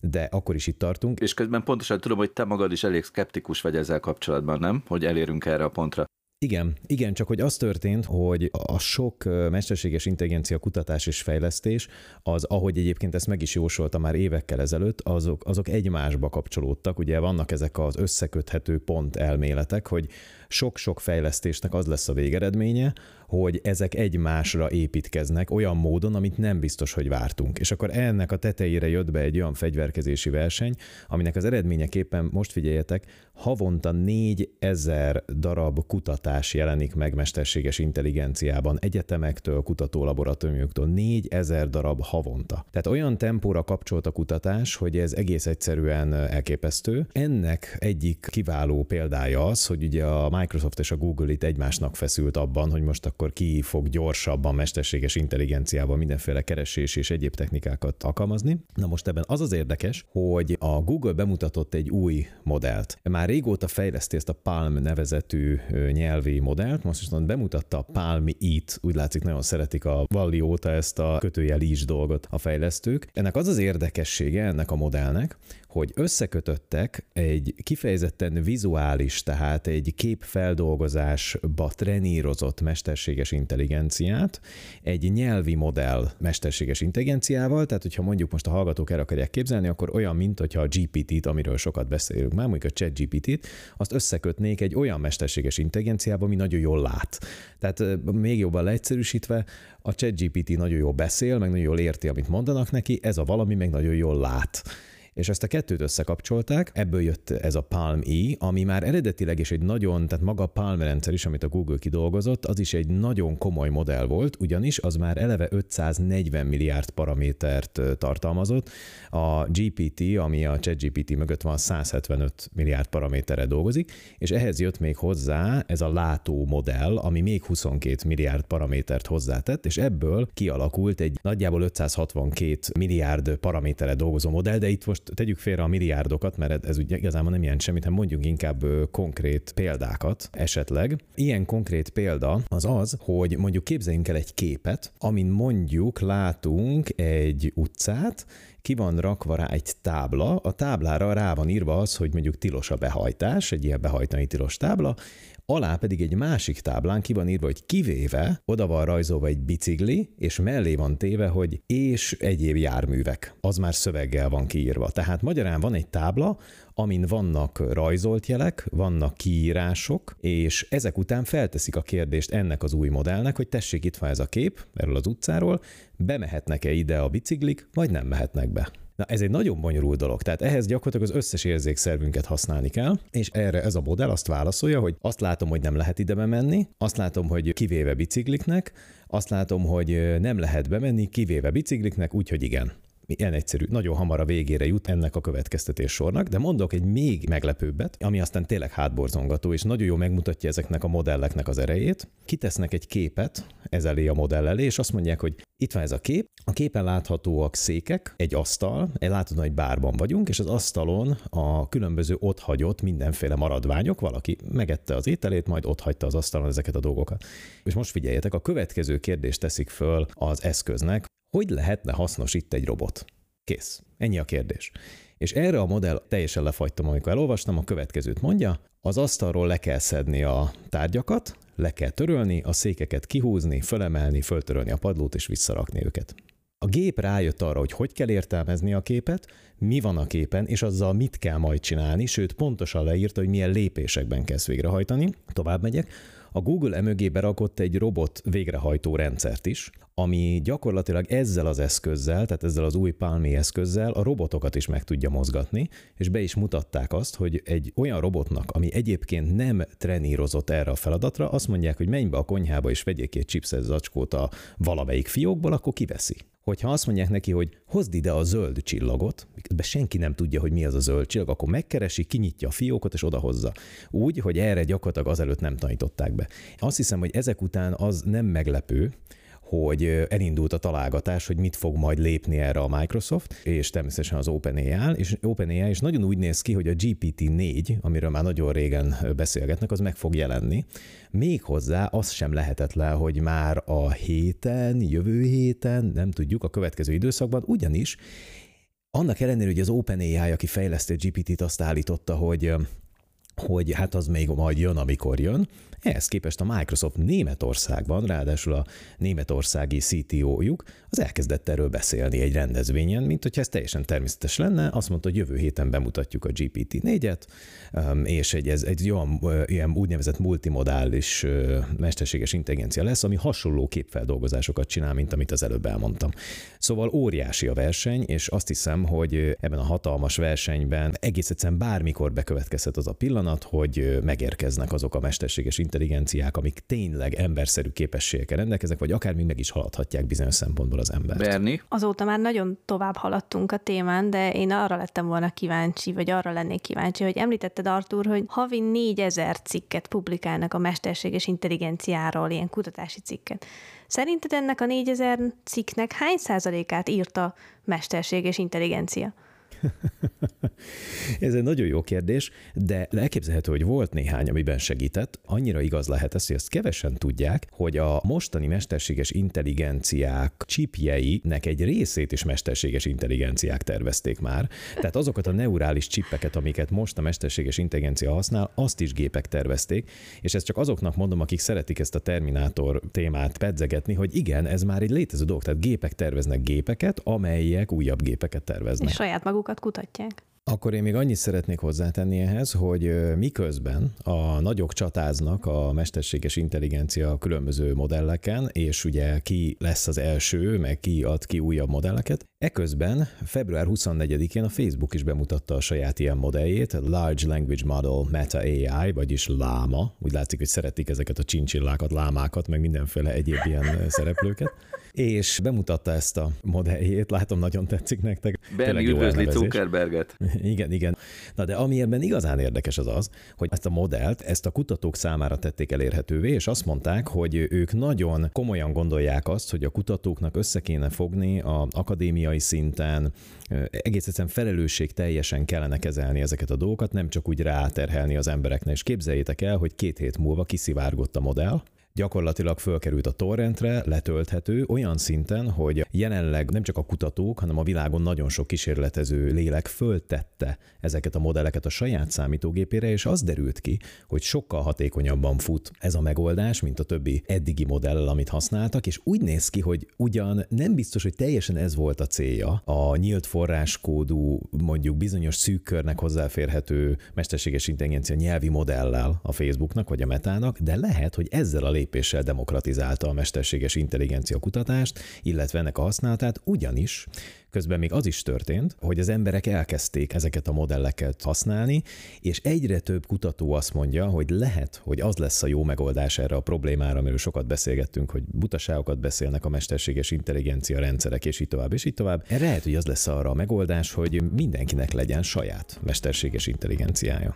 de akkor is itt tartunk. És közben pontosan tudom, hogy te magad is elég szkeptikus vagy ezzel kapcsolatban, nem? Hogy elérünk erre a pontra. Igen, igen, csak hogy az történt, hogy a sok mesterséges intelligencia kutatás és fejlesztés, az, ahogy egyébként ezt meg is jósolta már évekkel ezelőtt, azok, azok egymásba kapcsolódtak. Ugye vannak ezek az összeköthető pont elméletek, hogy sok-sok fejlesztésnek az lesz a végeredménye, hogy ezek egymásra építkeznek olyan módon, amit nem biztos, hogy vártunk. És akkor ennek a tetejére jött be egy olyan fegyverkezési verseny, aminek az eredményeképpen, most figyeljetek, havonta négyezer darab kutatás jelenik meg mesterséges intelligenciában, egyetemektől, kutatólaboratóriumoktól, négyezer darab havonta. Tehát olyan tempóra kapcsolt a kutatás, hogy ez egész egyszerűen elképesztő. Ennek egyik kiváló példája az, hogy ugye a Microsoft és a Google itt egymásnak feszült abban, hogy most akkor ki fog gyorsabban mesterséges intelligenciával mindenféle keresés és egyéb technikákat alkalmazni. Na most ebben az az érdekes, hogy a Google bemutatott egy új modellt. Már régóta fejleszti ezt a PaLM nevezetű nyelvi modellt, most viszont bemutatta a PaLM-E-t, úgy látszik nagyon szeretik a VALL-E óta ezt a kötőjel is dolgot a fejlesztők. Ennek az az érdekessége ennek a modellnek, hogy összekötöttek egy kifejezetten vizuális, tehát egy képfeldolgozásba trenírozott mesterséges intelligenciát, egy nyelvi modell mesterséges intelligenciával, tehát hogyha mondjuk most a hallgatók el akarják képzelni, akkor olyan, mint hogyha a gé pé té-t, amiről sokat beszélünk már, mondjuk a ChatGPT-t, azt összekötnék egy olyan mesterséges intelligenciába, ami nagyon jól lát. Tehát még jobban leegyszerűsítve, a ChatGPT nagyon jól beszél, meg nagyon jól érti, amit mondanak neki, ez a valami meg nagyon jól lát. És ezt a kettőt összekapcsolták, ebből jött ez a PaLM-E, ami már eredetileg is egy nagyon, tehát maga a PaLM rendszer is, amit a Google kidolgozott, az is egy nagyon komoly modell volt, ugyanis az már eleve ötszáznegyven milliárd paramétert tartalmazott. A gé pé té, ami a ChatGPT mögött van, száz hetvenöt milliárd paraméterre dolgozik, és ehhez jött még hozzá ez a látó modell, ami még huszonkét milliárd paramétert hozzátett, és ebből kialakult egy nagyjából ötszázhatvankét milliárd paraméterre dolgozó modell, de itt most tegyük félre a milliárdokat, mert ez ugye igazából nem jelent semmit, hanem mondjuk inkább konkrét példákat esetleg. Ilyen konkrét példa az az, hogy mondjuk képzeljünk el egy képet, amin mondjuk látunk egy utcát, ki van rakva rá egy tábla, a táblára rá van írva az, hogy mondjuk tilos a behajtás, egy ilyen behajtani tilos tábla, alá pedig egy másik táblán ki van írva, hogy kivéve, oda van rajzolva egy bicikli, és mellé van téve, hogy és egyéb járművek. Az már szöveggel van kiírva. Tehát magyarán van egy tábla, amin vannak rajzolt jelek, vannak kiírások, és ezek után felteszik a kérdést ennek az új modellnek, hogy tessék, itt van ez a kép, erről az utcáról, bemehetnek-e ide a biciklik, vagy nem mehetnek be. Na, ez egy nagyon bonyolult dolog, tehát ehhez gyakorlatilag az összes érzékszervünket használni kell, és erre ez a modell azt válaszolja, hogy azt látom, hogy nem lehet ide bemenni, azt látom, hogy kivéve bicikliknek, azt látom, hogy nem lehet bemenni, kivéve bicikliknek, úgyhogy igen. Ilyen egyszerű, nagyon hamar a végére jut ennek a következtetés sornak, de mondok egy még meglepőbbet, ami aztán tényleg hátborzongató, és nagyon jól megmutatja ezeknek a modelleknek az erejét. Kitesznek egy képet ez elé a modell elé, és azt mondják, hogy itt van ez a kép, a képen láthatóak székek, egy asztal, látod, hogy bárban vagyunk, és az asztalon a különböző otthagyott mindenféle maradványok, valaki megette az ételét, majd otthagyta az asztalon ezeket a dolgokat. És most figyeljetek, a következő kérdést teszik föl az eszköznek, hogy lehetne hasznos itt egy robot? Kész. Ennyi a kérdés. És erre a modell teljesen lefagytam, amikor elolvastam, a következőt mondja, az asztalról le kell szedni a tárgyakat, le kell törölni, a székeket kihúzni, fölemelni, föltörölni a padlót és visszarakni őket. A gép rájött arra, hogy hogy kell értelmezni a képet, mi van a képen, és azzal mit kell majd csinálni, sőt pontosan leírta, hogy milyen lépésekben kezd végrehajtani. Tovább megyek. A Google emögé berakott egy robot végrehajtó rendszert is, ami gyakorlatilag ezzel az eszközzel, tehát ezzel az új PaLM-E eszközzel a robotokat is meg tudja mozgatni, és be is mutatták azt, hogy egy olyan robotnak, ami egyébként nem trenírozott erre a feladatra, azt mondják, hogy menj be a konyhába és vegyél ki egy chipszes zacskót a valamelyik fiókból, akkor kiveszi. Hogyha azt mondják neki, hogy hozd ide a zöld csillagot, miközben senki nem tudja, hogy mi az a zöld csillag, akkor megkeresi, kinyitja a fiókot és odahozza. Úgy, hogy erre gyakorlatilag azelőtt nem tanították be. Azt hiszem, hogy ezek után az nem meglepő, hogy elindult a találgatás, hogy mit fog majd lépni erre a Microsoft, és természetesen az OpenAI, és OpenAI is nagyon úgy néz ki, hogy a gé pé té négy, amiről már nagyon régen beszélgetnek, az meg fog jelenni. Méghozzá az sem lehetetlen, hogy már a héten, jövő héten, nem tudjuk, a következő időszakban, ugyanis annak ellenére, hogy az OpenAI, aki fejlesztett gé pé té-t, azt állította, hogy hogy hát az még majd jön, amikor jön. Ehhez képest a Microsoft Németországban, ráadásul a németországi cé té ó-juk, az elkezdett erről beszélni egy rendezvényen, mint hogyha ez teljesen természetes lenne. Azt mondta, hogy jövő héten bemutatjuk a gé pé té négyet, és egy, ez egy olyan, ilyen úgynevezett multimodális mesterséges intelligencia lesz, ami hasonló képfeldolgozásokat csinál, mint amit az előbb elmondtam. Szóval óriási a verseny, és azt hiszem, hogy ebben a hatalmas versenyben egész egyszerűen bármikor bekövetkezhet az a pillanat, hogy megérkeznek azok a mesterséges intelligenciák, amik tényleg emberszerű képességekkel rendelkeznek, vagy akár még meg is haladhatják bizonyos szempontból az embert. Berni? Azóta már nagyon tovább haladtunk a témán, de én arra lettem volna kíváncsi, vagy arra lennék kíváncsi, hogy említetted, Arthur, hogy havi négyezer cikket publikálnak a mesterséges intelligenciáról, ilyen kutatási cikket. Szerinted ennek a négyezer cikknek hány százalékát írta mesterséges intelligencia? Ez egy nagyon jó kérdés, de elképzelhető, hogy volt néhány, amiben segített. Annyira igaz lehet ez, hogy ezt kevesen tudják, hogy a mostani mesterséges intelligenciák csipjeinek egy részét is mesterséges intelligenciák tervezték már. Tehát azokat a neurális csippeket, amiket most a mesterséges intelligencia használ, azt is gépek tervezték, és ezt csak azoknak mondom, akik szeretik ezt a Terminátor témát pedzegetni, hogy igen, ez már egy létező dolog, tehát gépek terveznek gépeket, amelyek újabb gépeket terveznek. És saját magukat kutatják. Akkor én még annyit szeretnék hozzátenni ehhez, hogy miközben a nagyok csatáznak a mesterséges intelligencia különböző modelleken, és ugye ki lesz az első, meg ki ad ki újabb modelleket, eközben február huszonnegyedikén a Facebook is bemutatta a saját ilyen modelljét, Large Language Model Meta á i, vagyis láma. Úgy látszik, hogy szeretik ezeket a csincsillákat, lámákat, meg mindenféle egyéb ilyen szereplőket. És bemutatta ezt a modelljét, látom, nagyon tetszik nektek. Benni üdvözli Zuckerberget. Igen, igen. Na de ami ebben igazán érdekes az az, hogy ezt a modellt, ezt a kutatók számára tették elérhetővé, és azt mondták, hogy ők nagyon komolyan gondolják azt, hogy a kutatóknak össze kéne fogni az akadémiai szinten, egész egyszerűen felelősség teljesen kellene kezelni ezeket a dolgokat, nem csak úgy ráterhelni az embereknek. És képzeljétek el, hogy két hét múlva kiszivárgott a modell, gyakorlatilag fölkerült a torrentre, letölthető olyan szinten, hogy jelenleg nem csak a kutatók, hanem a világon nagyon sok kísérletező lélek föltette ezeket a modelleket a saját számítógépére, és az derült ki, hogy sokkal hatékonyabban fut ez a megoldás, mint a többi eddigi modell, amit használtak, és úgy néz ki, hogy ugyan nem biztos, hogy teljesen ez volt a célja, a nyílt forráskódú, mondjuk bizonyos szűk körnek hozzáférhető mesterséges intelligencia nyelvi modellel a Facebooknak vagy a Metának, de lehet, hogy ezzel a lépéssel demokratizálta a mesterséges intelligencia kutatást, illetve ennek a használatát, ugyanis közben még az is történt, hogy az emberek elkezdték ezeket a modelleket használni, és egyre több kutató azt mondja, hogy lehet, hogy az lesz a jó megoldás erre a problémára, amiről sokat beszélgettünk, hogy butaságokat beszélnek a mesterséges intelligencia rendszerek, és így tovább, és így tovább. Erre lehet, hogy az lesz arra a megoldás, hogy mindenkinek legyen saját mesterséges intelligenciája.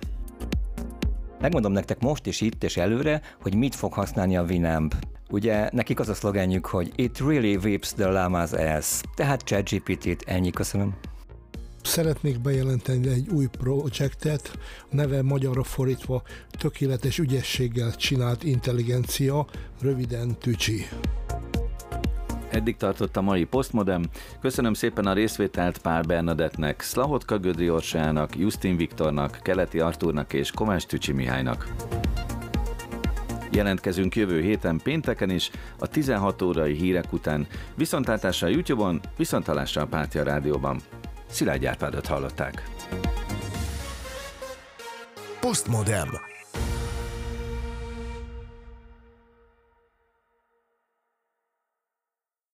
Megmondom nektek most is itt és előre, hogy mit fog használni a Winamp. Ugye nekik az a szlogenjük, hogy It really whips the llama's ass. Tehát ChatGPT-t, ennyi, köszönöm. Szeretnék bejelenteni egy új projektet, neve magyarra fordítva tökéletes ügyességgel csinált intelligencia, röviden Tücsi. Eddig tartott a mai Postmodem. Köszönöm szépen a részvételt Pál Bernadettnek, Szlahotka-Gödri Orsolyának, Justin Viktornak, Keleti Arthurnak és Kovács Tücsi Mihálynak. Jelentkezünk jövő héten pénteken is, a tizenhat órai hírek után. Viszontlátásra a YouTube-on, viszontlátásra a Pátia Rádióban. Szilágyi Árpádot hallották. Postmodem.